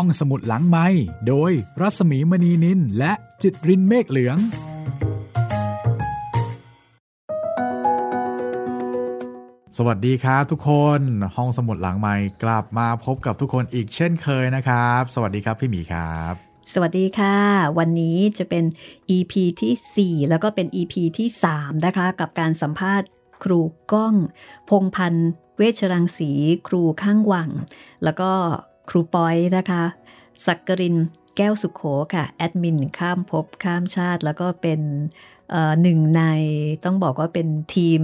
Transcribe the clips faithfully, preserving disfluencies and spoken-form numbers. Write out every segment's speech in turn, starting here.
ห้องสมุดหลังไมค์โดยรัสมีมณีนินและจิตรินเมฆเหลืองสวัสดีครับทุกคนห้องสมุดหลังไมค์กลับมาพบกับทุกคนอีกเช่นเคยนะครับสวัสดีครับพี่หมีครับสวัสดีค่ะวันนี้จะเป็น อี พี ที่สี่แล้วก็เป็น อี พี ที่สามนะคะกับการสัมภาษณ์ครูก้องพงษ์พันธ์เวชรังสีครูข้างวังแล้วก็ครูปอยนะคะศักรินแก้วสุโขค่ะแอดมินข้ามภพข้ามชาติแล้วก็เป็นหนึ่งในต้องบอกว่าเป็นทีม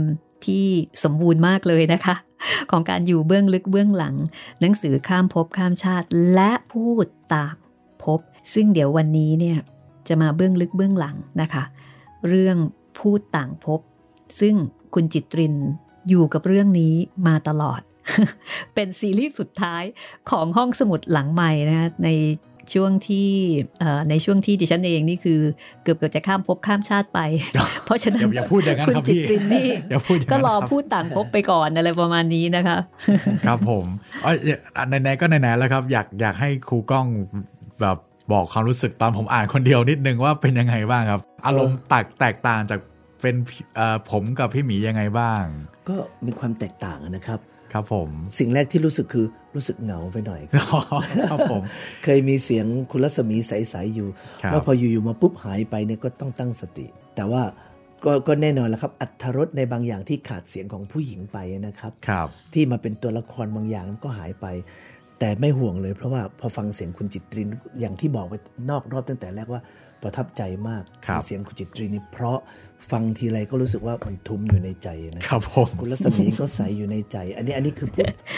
ที่สมบูรณ์มากเลยนะคะของการอยู่เบื้องลึกเบื้องหลังหนังสือข้ามภพข้ามชาติและพูดต่างภพซึ่งเดี๋ยววันนี้เนี่ยจะมาเบื้องลึกเบื้องหลังนะคะเรื่องพูดต่างภพซึ่งคุณจิตรินอยู่กับเรื่องนี้มาตลอด เป็นซีรีส์สุดท้ายของห้องสมุดหลังใหม่นะในช่วงที่ในช่วงที่ดิฉันเองนี่คือเกือบๆจะข้ามภพข้ามชาติไป เพราะฉะนั้นอย่าพูดอย่างนั้นครับพี่ก็รอพูดต่างภพไปก่อนอะไรประมาณนี้นะคะครับผมเอ้ยไหนๆก็ไหนๆแล้วครับอยากอยากให้ครูก้องแบบบอกความรู้สึกตอนผมอ่านคนเดียวนิดนึงว่าเป็นยังไงบ้างครับอารมณ์แตกต่างจากเป็นผมกับพี่หมียังไงบ้างก็มีความแตกต่างนะครับครับผมสิ่งแรกที่รู้สึกคือรู้สึกเหงาไปหน่อยครับผมเคยมีเสียงคุณรัศมีใสๆอยู่แล้วพออยู่ๆมาปุ๊บหายไปเนี่ยก็ต้องตั้งสติแต่ว่าก็ก็แน่นอนแล้วครับอรรถรสในบางอย่างที่ขาดเสียงของผู้หญิงไปนะครับครับที่มาเป็นตัวละครบางอย่างก็หายไปแต่ไม่ห่วงเลยเพราะว่าพอฟังเสียงคุณจิตรินอย่างที่บอกไปนอกรอบตั้งแต่แรกว่าประทับใจมากเสียงคุณจิตรินนี่เพราะฟังทีไรก็รู้สึกว่ามันทุ้มอยู่ในใจนะครับคุณรัศมีก็ใสอยู่ในใจอันนี้อันนี้คือ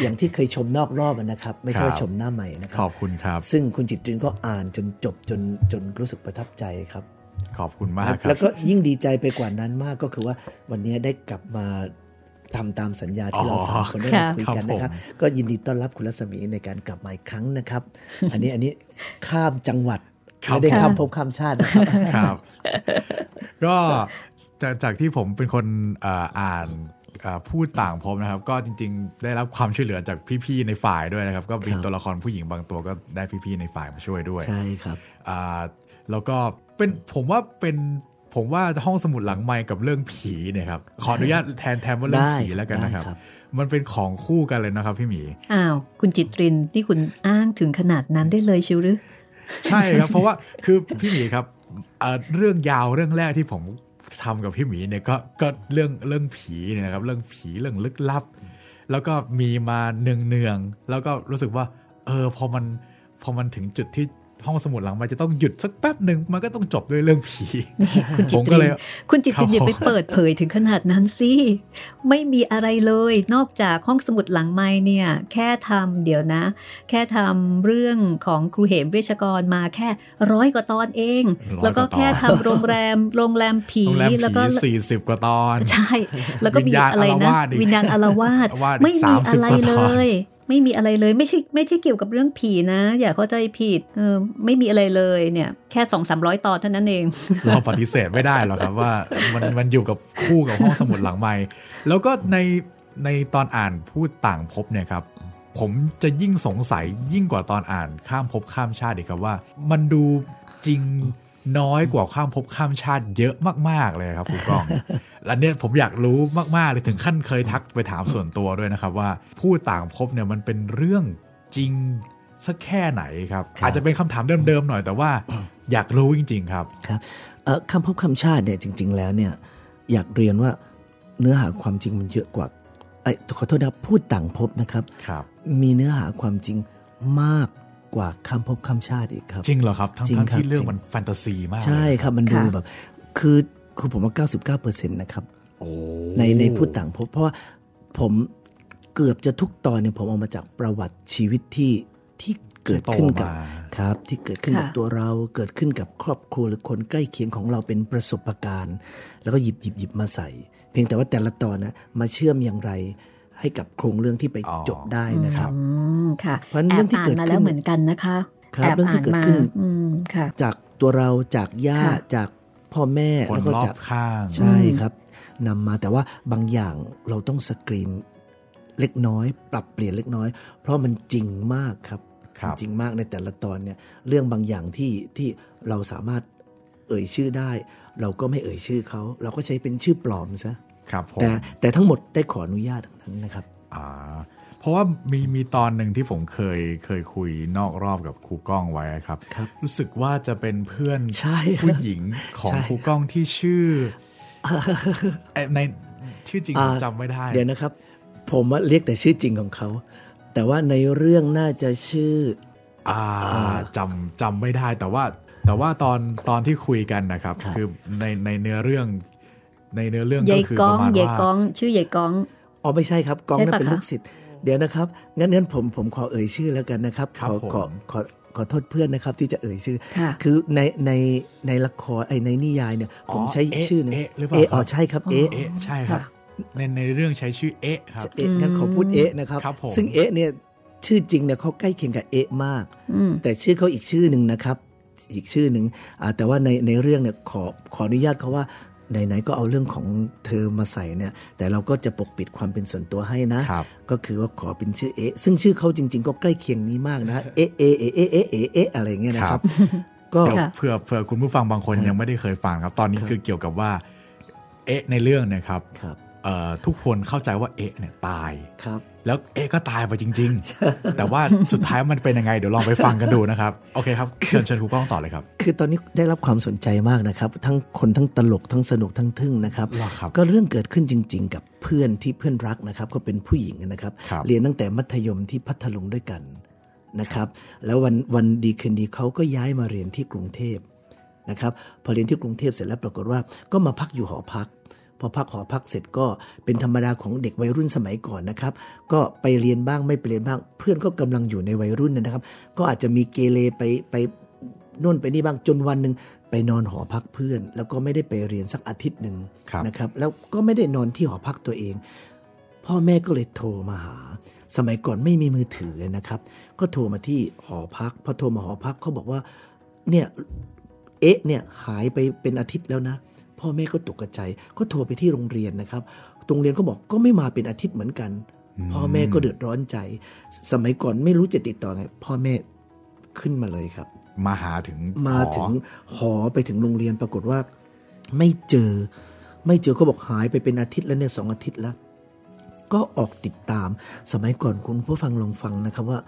อย่างที่เคยชมนอกรอบนะครับไม่ใช่ชมหน้าใหม่นะครับขอบคุณครับซึ่งคุณจิตรินก็อ่านจนจบจนจนรู้สึกประทับใจครับขอบคุณมากครับแล้วก็ยิ่งดีใจไปกว่านั้นมากก็คือว่าวันนี้ได้กลับมาทำตามสัญญาที่เราสามคนได้คุยกันนะครับก็ยินดีต้อนรับคุณรัศมีในการกลับมาอีกครั้งนะครับอันนี้อันนี้ข้ามจังหวัดไม่ได้ข้ามภพข้ามชาตินะครับครับก็จากที่ผมเป็นคนอ่านพูดต่างภพนะครับก็จริงๆได้รับความช่วยเหลือจากพี่ๆในฝ่ายด้วยนะครับก็มีตัวละครผู้หญิงบางตัวก็ได้พี่ๆในฝ่ายมาช่วยด้วยใช่ครับแล้วก็เป็นผมว่าเป็นผมว่าห้องสมุดหลังไมค์กับเรื่องผีเนี่ยครับขออนุญาตแทนแทนว่าเรื่องผีแล้วกันนะครับมันเป็นของคู่กันเลยนะครับพี่หมีอ้าวคุณจิตรินที่คุณอ้างถึงขนาดนั้นได้เลยชิวหรือใช่ครับเพราะว่าคือพี่หมีครับเรื่องยาวเรื่องแรกที่ผมทำกับพี่หมีเนี่ยก็ก็เรื่องเรื่องผีเนี่ยนะครับเรื่องผีเรื่องลึกลับแล้วก็มีมาเนืองๆแล้วก็รู้สึกว่าเออพอมันพอมันถึงจุดที่ห้องสมุดหลังมันจะต้องหยุดสักแป๊บหนึ่งมันก็ต้องจบด้วยเรื่องผีผมก็เลยคุณจิตรินอย่าไปเปิดเผยถึงขนาดนั้นสิไม่มีอะไรเลยนอกจากห้องสมุดหลังไมค์เนี่ยแค่ทำเดี๋ยวนะแค่ทำเรื่องของครูเหมเวชกรมาแค่ร้อยกว่าตอนเองแล้วก็แค่ทำโรงแรมโรงแรมผีแล้วก็สี่สิบกว่าตอนใช่แล้วก็มีอะไรนะวิญญาณอาละวาดไม่มีอะไรเลยไม่มีอะไรเลยไม่ใช่ไม่ใช่เกี่ยวกับเรื่องผีนะอย่าเข้าใจผิดเออไม่มีอะไรเลยเนี่ยแค่ สองถึงสามร้อย ตอนเท่านั้นเองเราปฏิเสธไม่ได้หรอกครับว่ามันมันอยู่กับคู่กับห้องสมุดหลังไมค์แล้วก็ในในตอนอ่านพูดต่างภพเนี่ยครับผมจะยิ่งสงสัยยิ่งกว่าตอนอ่านข้ามภพข้ามชาติอีกครับว่ามันดูจริงน้อยกว่าข้ามภพข้ามชาติเยอะมากๆเลยครับคุณกล้องและเนี่ยผมอยากรู้มากๆเลยถึงขั้นเคยทักไปถามส่วนตัวด้วยนะครับว่าพูดต่างภพเนี่ยมันเป็นเรื่องจริงสักแค่ไหนครับอาจจะเป็นคำถามเดิมๆหน่อยแต่ว่าอยากรู้จริงๆครับครับข้ามภพข้ามชาติเนี่ยจริงๆแล้วเนี่ยอยากเรียนว่าเนื้อหาความจริงมันเยอะกว่าไอ้ขอโทษนะพูดต่างภพนะครับครับมีเนื้อหาความจริงมากกว่าข้ามภพข้ามชาติอีกครับจริงเหรอครับทั้งๆที่เรื่องมันแฟนตาซีมากใช่ครับมันดูแบบคือคือผมว่า เก้าสิบเก้าเปอร์เซ็นต์ นะครับในในพูดต่างภพเพราะว่าผมเกือบจะทุกตอนเนี่ยผมเอามาจากประวัติชีวิตที่ที่เกิดขึ้นกับครับที่เกิดขึ้นกับตัวเราเกิดขึ้นกับครอบครัวหรือคนใกล้เคียงของเราเป็นประสบการณ์แล้วก็หยิบหยิบหยิบมาใส่เพียงแต่ว่าแต่ละตอนนะมาเชื่อมอย่างไรให้กับโครงเรื่องที่ไปจบได้นะครับค่ะเพราะเรื่องที่เกิดขึ้นเหมือนกันนะคะเรื่องที่เกิดขึ้นจากตัวเราจากย่าจากพ่อแม่แล้วก็จากข้างใช่ครับนำมาแต่ว่าบางอย่างเราต้องสกรีนเล็กน้อยปรับเปลี่ยนเล็กน้อยเพราะมันจริงมากครับ จริงมากในแต่ละตอนเนี่ยเรื่องบางอย่างที่ที่เราสามารถเอ่ยชื่อได้เราก็ไม่เอ่ยชื่อเขาเราก็ใช้เป็นชื่อปลอมซะแต่แต่ทั้งหมดได้ขออนุญาตทั้งนั้นนะครับเพราะว่ามีมีตอนหนึ่งที่ผมเคยเคยคุยนอกรอบกับครูก้องไว้ครับรู้สึกว่าจะเป็นเพื่อนผู้หญิงของครูก้องที่ชื่อในชื่อจริงผมจำไม่ได้เดี๋ยวนะครับผมเรียกแต่ชื่อจริงของเขาแต่ว่าในเรื่องน่าจะชื่ออ่าจำจำไม่ได้แต่ว่าแต่ว่าตอนตอนที่คุยกันนะครับคือในในเนื้อเรื่องในเนื้อเรื่องก็คือประมาณว่าใหญ่ก้องชื่อใหญ่ก้องอ๋อไม่ใช่ครับก้องนั่นเป็นลูกศิษย์เดี๋ยวนะครับงั้นงั้นผมผมขอเอ่ยชื่อแล้วกันนะครับขอขอขอขอโทษเพื่อนนะครับที่จะเอ่ยชื่อคือในในในละครไอ้ในนิยายเนี่ยผมใช้ชื่อเนี่ยเออใช่ครับเออใช่ครับในในเรื่องใช้ชื่อเอ๊ะครับเอ๊ะงั้นขอพูดเอ๊ะนะครับซึ่งเอ๊ะเนี่ยชื่อจริงเนี่ยเขาใกล้เคียงกับเอ๊ะมากแต่ชื่อเขาอีกชื่อนึงนะครับอีกชื่อนึงแต่ว่าในในเรื่องเนี่ยขอขออนุญาตเขาว่าไหนๆก็เอาเรื่องของเธอมาใส่เนี่ยแต่เราก็จะปกปิดความเป็นส่วนตัวให้นะก็คือว่าขอเป็นชื่อเอ๊ะซึ่งชื่อเขาจริงๆก็ใกล้เคียงนี้มากนะเอ๊ะเอ๊ะเอ๊ะเอ๊ะเอ๊ะเอ๊ะเอ๊ะอะไรเงี้ยนะครับก็เผื่อเผื่อคุณผู้ฟังบางคนยังไม่ได้เคยฟังครับตอนนี้คือเกี่ยวกับว่าเอ๊ะในเรื่องเนี่ยครับทุกคนเข้าใจว่าเอ๊ะเนี่ยตายแล้วเอ๊ะก็ตายไปจริงๆแต่ว่าสุดท้ายมันเป็นยังไงเดี๋ยวลองไปฟังกันดูนะครับโอเคครับเชิญเชิญครูก้องต่อเลยครับคือตอนนี้ได้รับความสนใจมากนะครับทั้งคนทั้งตลกทั้งสนุกทั้งทึ่งนะครับก็เรื่องเกิดขึ้นจริงๆกับเพื่อนที่เพื่อนรักนะครับก็เป็นผู้หญิงนะครับเรียนตั้งแต่มัธยมที่พัทลุงด้วยกันนะครับแล้ววันวันดีคืนดีเขาก็ย้ายมาเรียนที่กรุงเทพนะครับพอเรียนที่กรุงเทพเสร็จแล้วปรากฏว่าก็มาพักอยู่หอพักพอพักหอพักเสร็จก็เป็นธรรมดาของเด็กวัยรุ่นสมัยก่อนนะครับก็ไปเรียนบ้างไม่ไปเรียนบ้างเพื่อนก็กำลังอยู่ในวัยรุ่นนะครับก็อาจจะมีเกเรไปไปนู่นไปนี่บ้างจนวันนึงไปนอนหอพักเพื่อนแล้วก็ไม่ได้ไปเรียนสักอาทิตย์นึงนะครับแล้วก็ไม่ได้นอนที่หอพักตัวเองพ่อแม่ก็เลยโทรมาหาสมัยก่อนไม่มีมือถือนะครับก็โทรมาที่หอพักพอโทรมาหอพักเขาบอกว่าเนี่ยเอ๊ะเนี่ยหายไปเป็นอาทิตย์แล้วนะพ่อแม่ก็ตกใจก็โทรไปที่โรงเรียนนะครับโรงเรียนก็บอกก็ไม่มาเป็นอาทิตย์เหมือนกันพ่อแม่ก็เดือดร้อนใจสมัยก่อนไม่รู้จะติดต่อไงพ่อแม่ขึ้นมาเลยครับมาหาถึงมาถึงหอไปถึงโรงเรียนปรากฏว่าไม่เจอไม่เจอเขาบอกหายไปเป็นอาทิตย์แล้วเนี่ยสองอาทิตย์แล้วก็ออกติดตามสมัยก่อนคุณผู้ฟังลองฟังนะครับว่า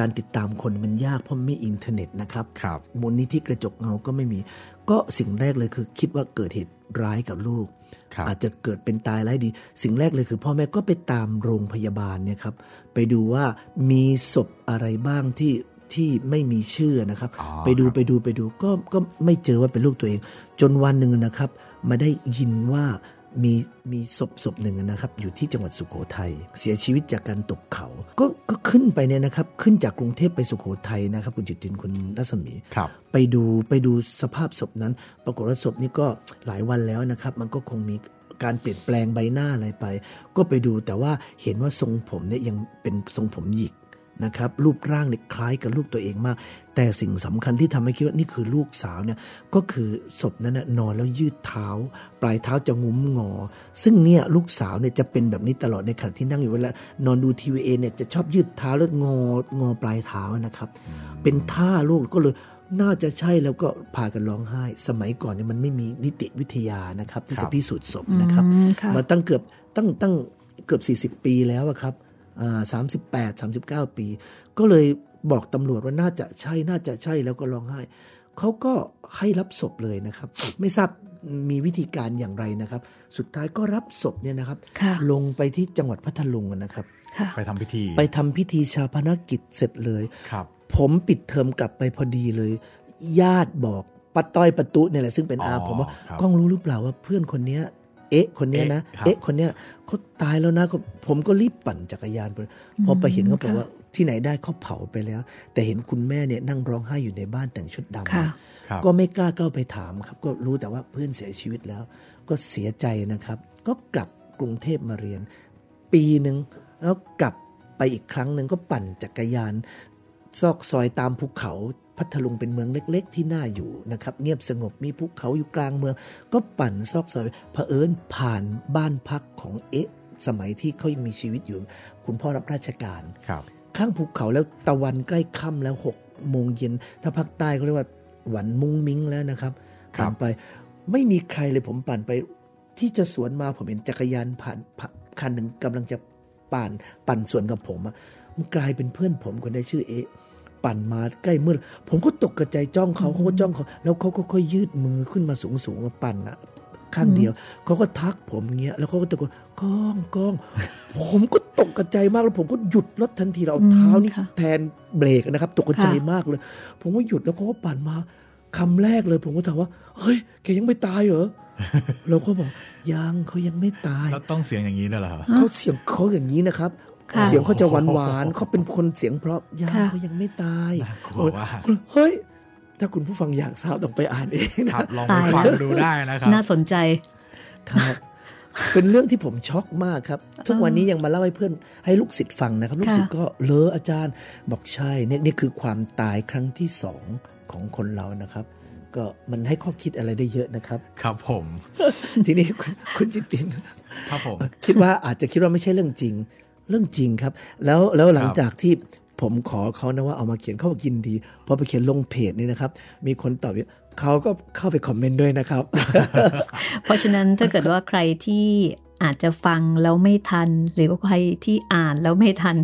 การติดตามคนมันยากเพราะไม่อินเทอร์เน็ตนะครับมูลนิธิกระจกเงาก็ไม่มีก็สิ่งแรกเลยคือคิดว่าเกิดเหตุร้ายกับลูกอาจจะเกิดเป็นตายร้ายดีสิ่งแรกเลยคือพ่อแม่ก็ไปตามโรงพยาบาลเนี่ยครับไปดูว่ามีศพอะไรบ้างที่ที่ไม่มีชื่อนะครับไปดูไปดูไปดูก็ก็ไม่เจอว่าเป็นลูกตัวเองจนวันหนึ่งนะครับมาได้ยินว่ามีมีศพศพหนึ่งนะครับอยู่ที่จังหวัดสุโขทัยเสียชีวิตจากการตกเขาก็ก็ขึ้นไปเนี่ยนะครับขึ้นจากกรุงเทพไปสุโขทัยนะครับคุณจิตตินคุณรัศมีไปดูไปดูสภาพศพนั้นปรากฏว่าศพนี้ก็หลายวันแล้วนะครับมันก็คงมีการเปลี่ยนแปลงใบหน้าอะไรไปก็ไปดูแต่ว่าเห็นว่าทรงผมเนี่ยยังเป็นทรงผมหยิกนะครับรูปร่างเนี่ยคล้ายกับลูกตัวเองมากแต่สิ่งสำคัญที่ทำให้คิดว่านี่คือลูกสาวเนี่ยก็คือศพนั้นนอนแล้วยืดเท้าปลายเท้าจะงุ้มงอซึ่งเนี่ยลูกสาวเนี่ยจะเป็นแบบนี้ตลอดในขณะที่นั่งอยู่เวลานอนดูทีวีเนี่ยจะชอบยืดเท้าแล้วงองอปลายเท้านะครับ mm-hmm. เป็นท่าลูกก็เลยน่าจะใช่แล้วก็พากันร้องไห้สมัยก่อนเนี่ยมันไม่มีนิติวิทยานะครับที่จะพิสูจน์ศพนะครับ mm-hmm. มาตั้งเกือบตั้งตั้งเกือบสี่สิบปีแล้วครับสามสิบแปด สามสิบเก้าปีก็เลยบอกตำรวจว่าน่าจะใช่น่าจะใช่แล้วก็ร้องไห้เขาก็ให้รับศพเลยนะครับไม่ทราบมีวิธีการอย่างไรนะครับสุดท้ายก็รับศพเนี่ยนะครับลงไปที่จังหวัดพัทลุงนะครับไปทำพิธีไปทำพิธีชาปนกิจเสร็จเลยผมปิดเทอมกลับไปพอดีเลยญาติบอกป้าต้อยประตูเนี่ยแหละซึ่งเป็นอาผมว่าก้องรู้หรือเปล่าว่าเพื่อนคนนี้เอ๊ะคนเนี้ยนะเอ๊ะคนเนี้ยเขาตายแล้วนะผมก็รีบปั่นจักรยานไปพอไปเห็นเขาบอกว่าที่ไหนได้เขาเผาไปแล้วแต่เห็นคุณแม่เนี่ยนั่งร้องไห้อยู่ในบ้านแต่งชุดดำก็ไม่กล้าเข้าไปถามครับก็รู้แต่ว่าเพื่อนเสียชีวิตแล้วก็เสียใจนะครับก็กลับกรุงเทพมาเรียนปีนึงแล้วกลับไปอีกครั้งนึงก็ปั่นจักรยานซอกซอยตามภูเขาพัทลุงเป็นเมืองเล็กๆที่น่าอยู่นะครับเงียบสงบมีภูเขาอยู่กลางเมืองก็ปั่นซอกซอยเผอิญผ่านบ้านพักของเอ๊ะสมัยที่เขายังมีชีวิตอยู่คุณพ่อรับราชการ ข้างภูเขาแล้วตะวันใกล้ค่ำแล้วหกโมงเย็นถ้าภาคใต้เขาเรียกว่าหวันมุ้งมิ้งแล้วนะครับผ่านไปไม่มีใครเลยผมปั่นไปที่จะสวนมาผมเห็นจักรยานผ่านคันหนึ่งกำลังจะปั่นปั่นสวนกับผมอ่ะมันกลายเป็นเพื่อนผมคนได้ชื่อเอปั่นมาใกล้มืดผมก็ตกกระใจจ้องเขาเขาก็จ้องเขาแล้วเขาก็ค่อยยืดมือขึ้นมาสูงๆมาปั่นอ่ะข้างเดียวเขาก็ทักผมเงี้ยแล้วเขาก็ตะโกนก้องก้องผมก็ตกกระใจมากแล้วผมก็หยุดรถทันทีเราเอาเท้านี่แทนเบรกนะครับตกกระใจมากเลยผมก็หยุดแล้วเขาก็ปั่นมาคำแรกเลยผมก็ถามว่าเฮ้ยแกยังไม่ตายเหรอเราก็บอกยังเขายังไม่ตายแล้วต้องเสียงอย่างนี้ด้วยเหรอเขาเสียงเขาอย่างนี้นะครับเสียงเขาจะหวานหวานเขาเป็นคนเสียงเพราะยังเขายังไม่ตายเฮ้ยถ้าคุณผู้ฟังอยากทราบต้องไปอ่านเองนะลองไปฟังดูได้นะครับน่าสนใจครับเป็นเรื่องที่ผมช็อกมากครับทุกวันนี้ยังมาเล่าให้เพื่อนให้ลูกศิษย์ฟังนะครับลูกศิษย์ก็เลออาจารย์บอกใช่เนี่ยนี่คือความตายครั้งที่สองของคนเรานะครับก็มันให้ข้อคิดอะไรได้เยอะนะครับครับผมทีนี้คุณจิตตินครับผมคิดว่าอาจจะคิดว่าไม่ใช่เรื่องจริงเรื่องจริงครับแล้วแล้วหลังจากที่ผมขอเขานะว่าเอามาเขียนเขาบอกยินดีพอไปเขียนลงเพจนี่นะครับมีคนตอบเขาก็เข้าไปคอมเมนต์ด้วยนะครับ เพราะฉะนั้นถ้าเกิดว่าใครที่อาจจะฟังแล้วไม่ทันหรือว่าใครที่อ่านแล้วไม่ทัน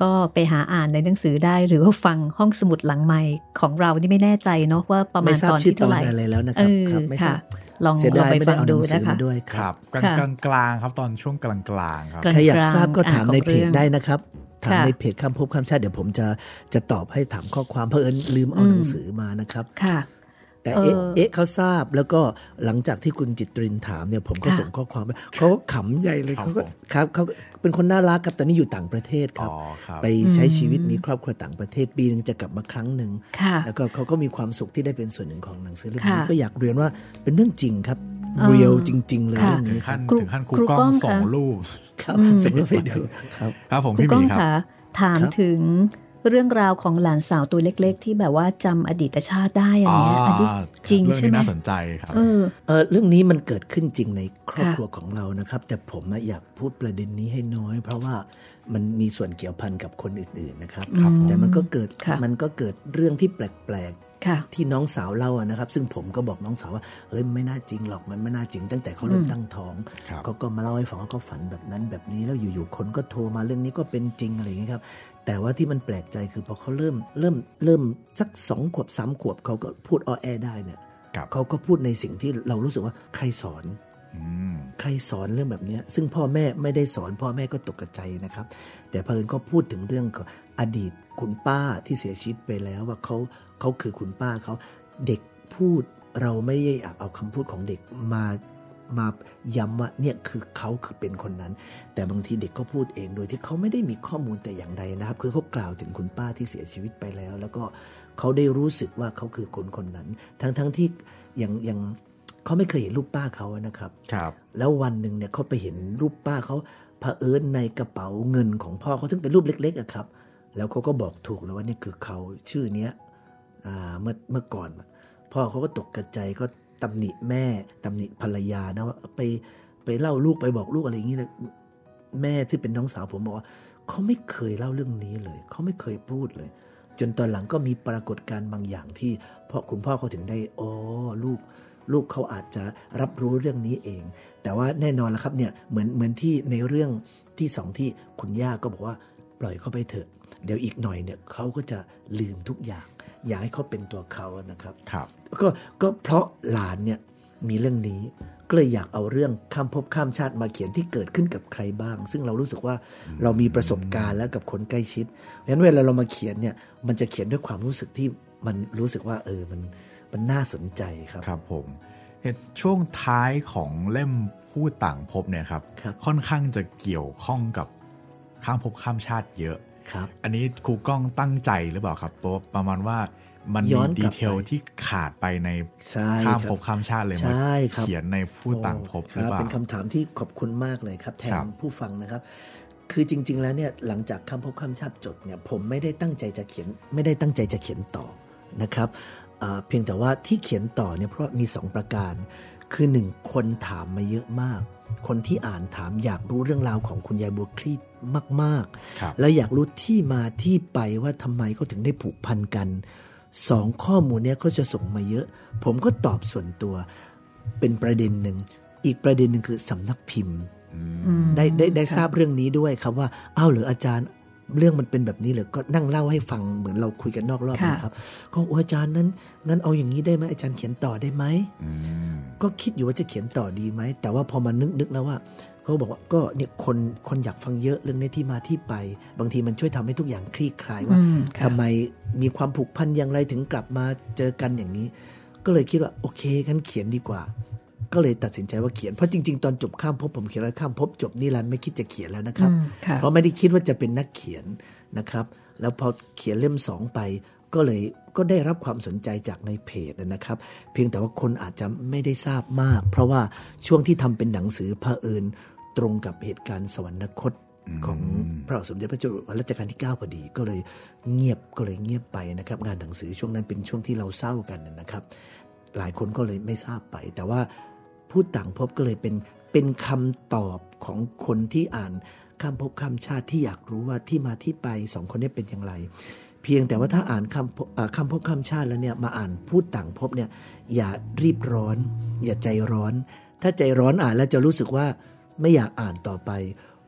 ก็ไปหาอ่านในหนังสือได้หรือว่าฟังห้องสมุดหลังไมค์ของเรานี่ไม่แน่ใจเนาะว่าประมาณตอนที่เท่าไหร่อะไรแล้วนะครับครับไม่ทราบลองลองไปฟังดูนะคะด้วยครับกลางๆครับตอนช่วงกลางๆครับใครอยากทราบก็ถามในเพจได้นะครับถามในเพจข้ามภพข้ามชาติเดี๋ยวผมจะจะตอบให้ถามข้อความเผอิญลืมเอาหนังสือมานะครับค่ะแต่เอ๊ะเอ๊ะเขาทราบแล้วก็หลังจากที่คุณจิตรินถามเนี่ยผมก็ส่งข้อความไปเขาก็ขำใหญ่เลยเขาก็ครับเขาเป็นคนน่ารักครับตอนนี้อยู่ต่างประเทศครับไปใช้ชีวิตมีครอบครัวต่างประเทศปีนึงจะกลับมาครั้งหนึ่งแล้วก็เขาก็มีความสุขที่ได้เป็นส่วนหนึ่งของหนังสือเล่มนี้ก็อยากเรียนว่าเป็นเรื่องจริงครับเรียลจริงๆเลยถึงขั้นถึงขั้นครูก้องส่งรูปครับส่งรูปให้ดูครับครับผมพี่หมีครับถามถึงเรื่องราวของหลานสาวตัวเล็กๆที่แบบว่าจำอดีตชาติได้อย่างเงี้ยอันนี้จริงใช่ไหมน่าสนใจครับเออเออเรื่องนี้มันเกิดขึ้นจริงในครอบครัวของเรานะครับแต่ผมอยากพูดประเด็นนี้ให้น้อยเพราะว่ามันมีส่วนเกี่ยวพันกับคนอื่นๆนะครับแต่มันก็เกิดมันก็เกิดเรื่องที่แปลกๆที่น้องสาวเล่านะครับซึ่งผมก็บอกน้องสาวว่าเฮ้ยไม่น่าจริงหรอกมันไม่น่าจริงตั้งแต่เขาเริ่มตั้งท้องเขาก็มาเล่าให้ฟังว่าเขาฝันแบบนั้นแบบนี้แล้วอยู่ๆคนก็โทรมาเรื่องนี้ก็เป็นจริงอะไรอย่างนี้ครับแต่ว่าที่มันแปลกใจคือพอเขาเริ่มเริ่มเริ่มสักสองขวบสามขวบเขาก็พูดอ้อแอได้เนี่ยเขาก็พูดในสิ่งที่เรารู้สึกว่าใครสอนใครสอนเรื่องแบบนี้ซึ่งพ่อแม่ไม่ได้สอนพ่อแม่ก็ตกใจนะครับแต่เพิ่นก็พูดถึงเรื่องอดีตคุณป้าที่เสียชีวิตไปแล้วว่าเขาเขาคือคุณป้าเขาเด็กพูดเราไม่ได้เอาคำพูดของเด็กมามาย้ำว่าเนี่ยคือเขาคือเป็นคนนั้นแต่บางทีเด็กก็พูดเองโดยที่เขาไม่ได้มีข้อมูลแต่อย่างใดนะครับคือเขากล่าวถึงคุณป้าที่เสียชีวิตไปแล้วแล้วก็เขาได้รู้สึกว่าเขาคือคนคนนั้นทั้งทั้งที่ยังยังเขาไม่เคยเห็นรูปป้าเขานะครับครับแล้ววันหนึ่งเนี่ยเขาไปเห็นรูปป้าเขาเผอิญในกระเป๋าเงินของพ่อเขาซึ่งเป็นรูปเล็กๆครับแล้วเขาก็บอกถูกแล้วว่านี่คือเขาชื่อเนี้ยเมื่อเมื่อก่อนพ่อเขาก็ตกกระใจก็ตำหนิแม่ตำหนิภรรยานะว่าไปไปเล่าลูกไปบอกลูกอะไรอย่างนี้นะแม่ที่เป็นน้องสาวผมบอกว่าเขาไม่เคยเล่าเรื่องนี้เลยเขาไม่เคยพูดเลยจนตอนหลังก็มีปรากฏการณ์บางอย่างที่พ่อคุณพ่อเขาถึงได้อ๋อลูกลูกเขาอาจจะรับรู้เรื่องนี้เองแต่ว่าแน่นอนละครับเนี่ยเหมือนเหมือนที่ในเรื่องที่สองที่คุณย่าก็บอกว่าปล่อยเขาไปเถอะเดี๋ยวอีกหน่อยเนี่ยเขาก็จะลืมทุกอย่างอยากให้เขาเป็นตัวเขานะครับครับก็ก็เพราะหลานเนี่ยมีเรื่องนี้ก็เลยอยากเอาเรื่องข้ามภพข้ามชาติมาเขียนที่เกิดขึ้นกับใครบ้างซึ่งเรารู้สึกว่าเรามีประสบการณ์แล้วกับคนใกล้ชิดเพราะฉะนั้นเวลาเรามาเขียนเนี่ยมันจะเขียนด้วยความรู้สึกที่มันรู้สึกว่าเออมันมันน่าสนใจครับครับผมช่วงท้ายของเล่มพูดต่างภพเนี่ยครับค่อนข้างจะเกี่ยวข้องกับข้ามภพข้ามชาติเยอะครับอันนี้ครูก้องตั้งใจหรือเปล่าครับตัวประมาณว่ามันมีดีเทลที่ขาดไปในข้ามภพข้ามชาติเลยมาเขียนในพูดต่างภพหรือเปล่าเป็นคำถามที่ขอบคุณมากเลยครับแทนผู้ฟังนะครับคือจริงๆแล้วเนี่ยหลังจากข้ามภพข้ามชาติจบเนี่ยผมไม่ได้ตั้งใจจะเขียนไม่ได้ตั้งใจจะเขียนต่อนะครับเพียงแต่ว่าที่เขียนต่อเนี่ยเพราะมีสองประการ คือหนึ่งคนถามมาเยอะมากคนที่อ่านถามอยากรู้เรื่องราวของคุณยายบัวคลี่มากๆและอยากรู้ที่มาที่ไปว่าทำไมเขาถึงได้ผูกพันกันสองข้อมูลเนี้ยก็จะส่งมาเยอะผมก็ตอบส่วนตัวเป็นประเด็นหนึ่งอีกประเด็นหนึ่งคือสำนักพิมพ์ได้ได้ได้ทราบเรื่องนี้ด้วยครับว่าอ้าวเหรออาจารย์เรื่องมันเป็นแบบนี้เหรอก็นั่งเล่าให้ฟังเหมือนเราคุยกันนอกรอบนะครับก็อาจารย์นั้นงั้นเอาอย่างนี้ได้ไหมอาจารย์เขียนต่อได้ไหมก็คิดอยู่ว่าจะเขียนต่อดีไหมแต่ว่าพอมานึกนึกแล้วว่าเขาบอกว่าก็เนี่ยคนคนอยากฟังเยอะเรื่องนี้ที่มาที่ไปบางทีมันช่วยทำให้ทุกอย่างคลี่คลายว่าทำไมมีความผูกพันอย่างไรถึงกลับมาเจอกันอย่างนี้ก็เลยคิดว่าโอเคงั้นเขียนดีกว่าก็เลยตัดสินใจว่าเขียนเพราะจริงๆตอนจบข้ามภพผมเขียนแล้วข้ามภพจบนิรันดร์ไม่คิดจะเขียนแล้วนะครับเพราะไม่ได้คิดว่าจะเป็นนักเขียนนะครับแล้วพอเขียนเล่มสองไปก็เลยก็ได้รับความสนใจจากในเพจนะครับเพียงแต่ว่าคนอาจจะไม่ได้ทราบมากเพราะว่าช่วงที่ทำเป็นหนังสือเผอิญตรงกับเหตุการณ์สวรรคตของพระสมเด็จพระจุลรัชกาลที่เก้าพอดีก็เลยเงียบก็เลยเงียบไปนะครับงานหนังสือช่วงนั้นเป็นช่วงที่เราเศร้ากันนะครับหลายคนก็เลยไม่ทราบไปแต่ว่าพูดต่างภพก็เลยเป็นเป็นคำตอบของคนที่อ่านข้ามภพข้ามชาติที่อยากรู้ว่าที่มาที่ไปสองคนนี้เป็นอย่างไรเพียงแต่ว่าถ้าอ่านข้ามภพข้ามชาติแล้วเนี่ยมาอ่านพูดต่างภพเนี่ยอย่ารีบร้อนอย่าใจร้อนถ้าใจร้อนอ่านแล้วจะรู้สึกว่าไม่อยากอ่านต่อไป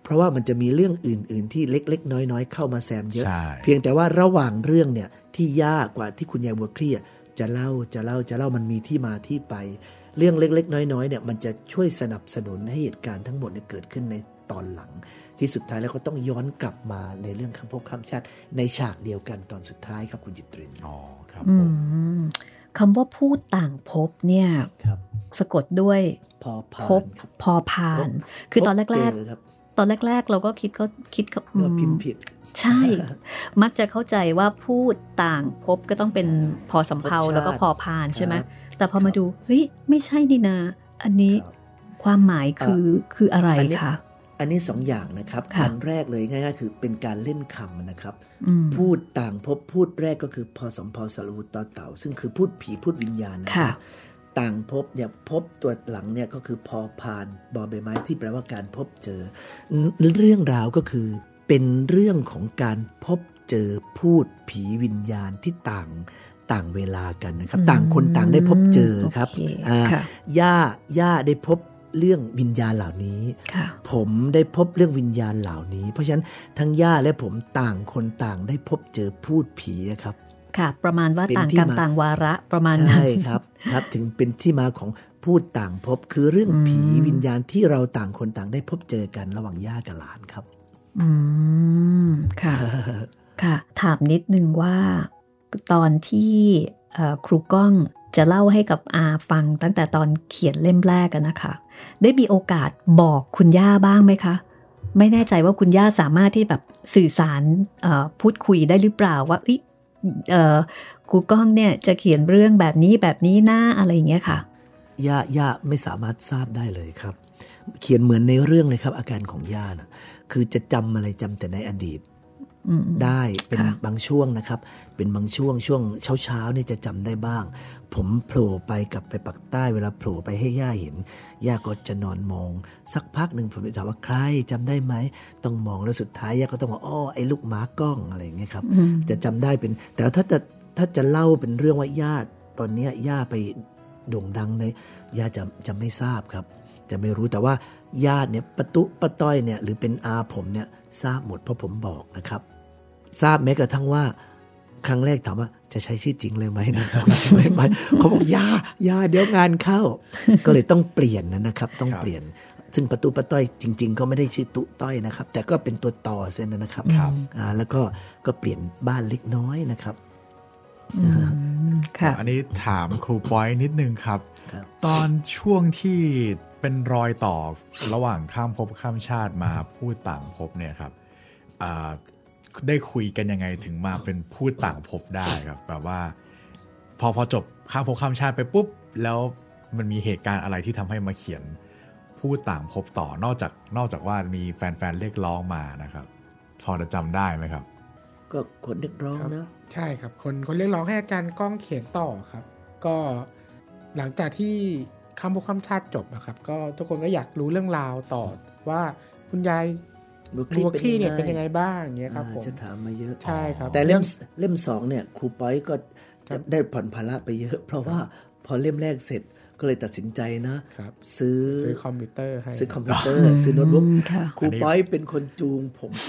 เพราะว่ามันจะมีเรื่องอื่นๆที่เล็กๆน้อยๆเข้ามาแซมเยอะเพียงแต่ว่าระหว่างเรื่องเนี่ยที่ยากกว่าที่คุณยายบัวคลี่จะเล่าจะเล่าจะเล่ามันมีที่มาที่ไปเรื่องเล็กๆน้อยๆเนี่ยมันจะช่วยสนับสนุนให้เหตุการณ์ทั้งหมดเนี่ยเกิดขึ้นในตอนหลังที่สุดท้ายแล้วก็ต้องย้อนกลับมาในเรื่องข้ามภพข้ามชาติในฉากเดียวกันตอนสุดท้ายครับคุณจิตรินอ๋อครับผมคำว่าพูดต่างภพเนี่ยสะกดด้วยพอพานพอพานคือตอนแรกๆตอนแรกๆเราก็คิดเขาคิดกับพิมพ์ผิดใช่มักจะเข้าใจว่าพูดต่างภพก็ต้องเป็นพอสำเภาแล้วก็พอพานใช่ไหมแต่พอมาดูเฮ้ยไม่ใช่นี่นาอันนี้ความหมายคือคืออะไรคะอันนี้สองอย่างนะครับอันแรกเลยง่ายๆคือเป็นการเล่นคำนะครับพูดต่างภพพูดแรกก็คือพอสำเภาสลูต่อเต่าซึ่งคือพูดผีพูดวิญญาณนะครับต่างพบเนี่ยพบตัวหลังเนี่ยก็คือพอพานบอใบไม้ที่แปลว่าการพบเจอเรื่องราวก็คือเป็นเรื่องของการพบเจอพูดผีวิญญาณที่ต่างต่างเวลากันนะครับต่างคนต่างได้พบเจอครับย่าย่าได้พบเรื่องวิญญาณเหล่านี้ผมได้พบเรื่องวิญญาณเหล่านี้เพราะฉะนั้นทั้งย่าและผมต่างคนต่างได้พบเจอพูดผีครับค่ะประมาณว่าต่างกรรมต่างวาระประมาณนั้นใช่ครับครับถึงเป็นที่มาของพูดต่างภพคือเรื่องผีวิญญาณที่เราต่างคนต่างได้พบเจอกันระหว่างย่ากับหลานครับอืมค่ะ ค่ะถามนิดนึงว่าตอนที่ครูก้องจะเล่าให้กับอาฟังตั้งแต่ตอนเขียนเล่มแรกกันนะคะได้มีโอกาสบอกคุณย่าบ้างไหมคะไม่แน่ใจว่าคุณย่าสามารถที่แบบสื่อสารพูดคุยได้หรือเปล่าว่าครูก้องเนี่ยจะเขียนเรื่องแบบนี้แบบนี้หน้าอะไรอย่างเงี้ยค่ะย่าย่าไม่สามารถทราบได้เลยครับเขียนเหมือนในเรื่องเลยครับอาการของย่านะคือจะจำอะไรจำแต่ในอดีตได้เป็นบางช่วงนะครับเป็นบางช่วงช่วงเช้าเช้านี่จะจำได้บ้างผมโผล่ไปกลับไปปักใต้เวลาโผล่ไปให้ย่าเห็นย่าก็จะนอนมองสักพักหนึ่งผมจะถามว่าใครจำได้ไหมต้องมองแล้วสุดท้ายย่าก็ต้องบอกอ้อไอ้ลูกหมากล้องอะไรอย่างเงี้ยครับจะจำได้เป็นแต่ถ้าจะถ้าจะเล่าเป็นเรื่องว่าย่าตอนนี้ย่าไปโด่งดังเลยย่าจะจะไม่ทราบครับจะไม่รู้แต่ว่าญาติเนี่ยปะตุปะต้อยเนี่ยหรือเป็นอาผมเนี่ยทราบหมดเพราะผมบอกนะครับทราบแม้กระทั่งว่าครั้งแรกถามว่าจะใช้ชื่อจริงเลยไหมนะสมชื่อไหมเขาบอกยายาเดี๋ยวงานเข้า ก็เลยต้องเปลี่ยนนะครับต้องเปลี่ยนซึ่งปะตุปะต้อยจริงๆก็ไม่ได้ชื่อตุต้อยนะครับแต่ก็เป็นตัวต่อเส้นนะครับอ่าแล้วก็ก็เปลี่ยนบ้านเล็กน้อยนะครับค่ะอันนี้ถามครูปอยนิดนึงครับตอนช่วงที่เป็นรอยต่อระหว่างข้ามภพข้ามชาติมาพูดต่างภพเนี่ยครับได้คุยกันยังไงถึงมาเป็นพูดต่างภพได้ครับแบบว่าพอพอจบข้ามภพข้ามชาติไปปุ๊บแล้วมันมีเหตุการณ์อะไรที่ทำให้มาเขียนพูดต่างภพต่อนอกจากนอกจากว่ามีแฟนๆเรียกร้องมานะครับพอจะจำได้ไหมครับก็คนเรียกร้องนะใช่ครับคนคนเรียกร้องให้อาจารย์ก้องเขียนต่อครับก็หลังจากที่ ข้ามภพข้ามชาติจบนะครับก็ทุกคนก็อยากรู้เรื่องราวต่อว่าคุณยายบุคลี่เนี่ยเป็นยังไงบ้างเงี้ยครับผมจะถามมาเยอะใช่ครับแต่เล่มเล่มสองเนี่ยครูปอยก็จะได้ผ่อนภาระไปเยอะเพราะว่าพอเล่มแรกเสร็จก็เลยตัดสินใจนะซื้อซื้อคอมพิวเตอร์ให้ซื้อคอมพิวเตอร์ซื้อโน้ตบุ๊กครูป้อยเป็นคนจูงผมไป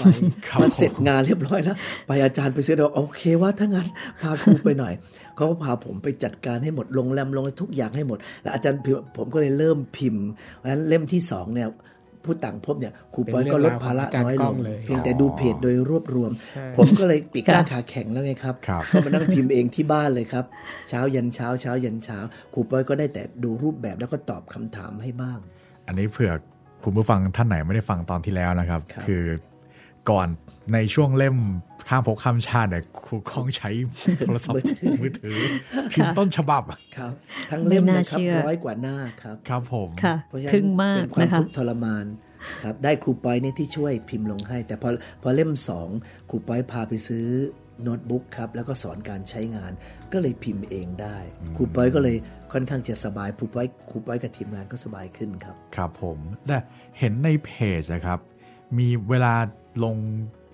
มาเสร็จงานเรียบร้อยแล้วไปอาจารย์ไปซื้อบอกโอเคว่าถ้างั้นพาครูไปหน่อยเขาพาผมไปจัดการให้หมดลงแรมลงทุกอย่างให้หมดแล้วอาจารย์ผมก็เลยเริ่มพิมพ์เพราะฉะนั้นเล่มที่สองเนี่ยผู้ต่างพบเนี่ยครูปอยก็ลดภาระน้อยลงเพียงแต่ดูเพจโดยรวบรวมผมก็เลยปีกล้าขาแข็งแล้วไงครับก็มานั่งพิมพ์เองที่บ้านเลยครับเช้ายันเช้าเช้ายันเช้าครูปอยก็ได้แต่ดูรูปแบบแล้วก็ตอบคำถามให้บ้างอันนี้เผื่อคุณผู้ฟังท่านไหนไม่ได้ฟังตอนที่แล้วนะครับคือก่อนในช่วงเล่มข้ามภพข้ามชาติเนี่ยครูคงใช้โทรศัพท์มือถือพิมพ์ต้นฉบับครับทั้งเล่มนะครับร้อยกว่าหน้าครับครับผมถึงมากเป็นความทุกข์ทรมานครับได้ครูปอยเนี่ยที่ช่วยพิมพ์ลงให้แต่พอพอเล่มสองครูปอยพาไปซื้อโน้ตบุ๊กครับแล้วก็สอนการใช้งานก็เลยพิมพ์เองได้ครูปอยก็เลยค่อนข้างจะสบายครูปอยครูปอยกับทีมงานก็สบายขึ้นครับครับผมแต่เห็นในเพจนะครับมีเวลาลง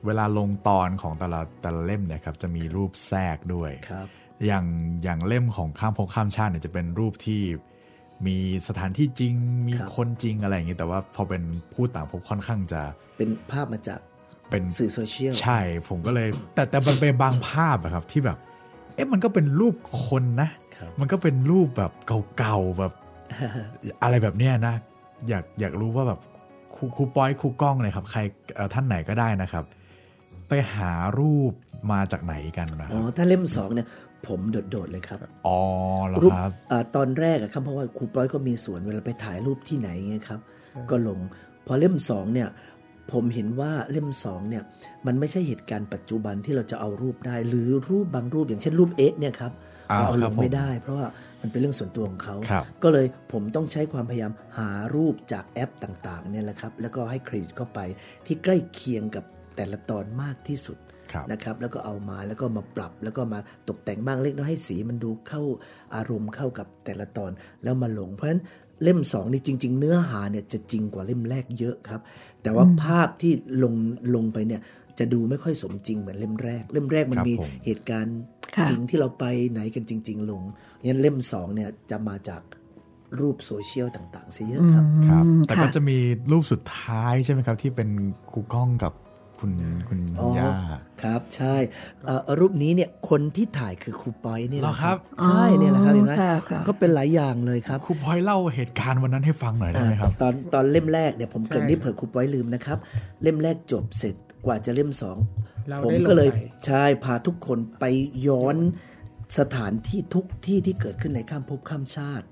เวลาลงตอนของแต่ละแต่ละเล่มเนี่ยครับจะมีรูปแทรกด้วยอย่างอย่างเล่มของข้ามภพข้ามชาติเนี่ยจะเป็นรูปที่มีสถานที่จริงมีคนจริงอะไรอย่างเงี้ยแต่ว่าพอเป็นผู้ต่างภพค่อนข้างจะเป็นภาพมาจากเป็นสื่อโซเชียลใช่ผมก็เลยแต่แต่มันเป็นบางภาพอะครับที่แบบเอ๊ะมันก็เป็นรูปคนนะมันก็เป็นรูปแบบเก่าๆแบบ อะไรแบบเนี้ยนะอยากอยากรู้ว่าแบบครูปอยครูกล้องเลยครับใครท่านไหนก็ได้นะครับไปหารูปมาจากไหนกันนะครับอ๋อถ้าเล่มสองเนี่ยผมโดดๆเลยครับอ๋อเหรอครับเอ่อตอนแรกอ่ะครับเพราะว่าครูปอยก็มีส่วนเวลาไปถ่ายรูปที่ไหนไงครับก็ลงพอเล่มสองเนี่ยผมเห็นว่าเล่มสองเนี่ยมันไม่ใช่เหตุการณ์ปัจจุบันที่เราจะเอารูปได้หรือรูปบางรูปอย่างเช่นรูปเอ๊ะเนี่ยครับเราเอาลงไม่ได้เพราะว่ามันเป็นเรื่องส่วนตัวของเขาก็เลยผมต้องใช้ความพยายามหารูปจากแอปต่างๆเนี่ยแหละครับแล้วก็ให้เครดิตเข้าไปที่ใกล้เคียงกับแต่ละตอนมากที่สุดนะครับแล้วก็เอามาแล้วก็มาปรับแล้วก็มาตกแต่งบ้างเล็กน้อยให้สีมันดูเข้าอารมณ์เข้ากับแต่ละตอนแล้วมาลงเพราะฉะนั้นเล่มสองนี่จริงๆเนื้อหาเนี่ยจะจริงกว่าเล่มแรกเยอะครับแต่ว่าภาพที่ลงลงไปเนี่ยจะดูไม่ค่อยสมจริงเหมือนเล่มแรกเล่มแรกมันมีเหตุการณ์จริงที่เราไปไหนกันจริงๆลงงั้นเล่มสองเนี่ยจะมาจากรูปโซเชียลต่างๆซะเยอะครับครับแต่ก็จะมีรูปสุดท้ายใช่มั้ยครับที่เป็นครูกล้องกับคุณคุณย่าครับใช่รูปนี้เนี่ยคนที่ถ่ายคือครูปอยนี่แหละครับใช่เนี่ยแหละครับเห็นไหมก็เป็นหลายอย่างเลยครับครูปอยเล่าเหตุการณ์วันนั้นให้ฟังหน่อยได้ไหมครับตอนตอนเล่มแรกเนี่ยผมเกิดนี่เผื่อครูปอยลืมนะครับเล่มแรกจบเสร็จกว่าจะเล่มสองผมก็เลยใช่พาทุกคนไปย้อนสถานที่ทุกที่ที่เกิดขึ้นในข้ามภพข้ามชาติ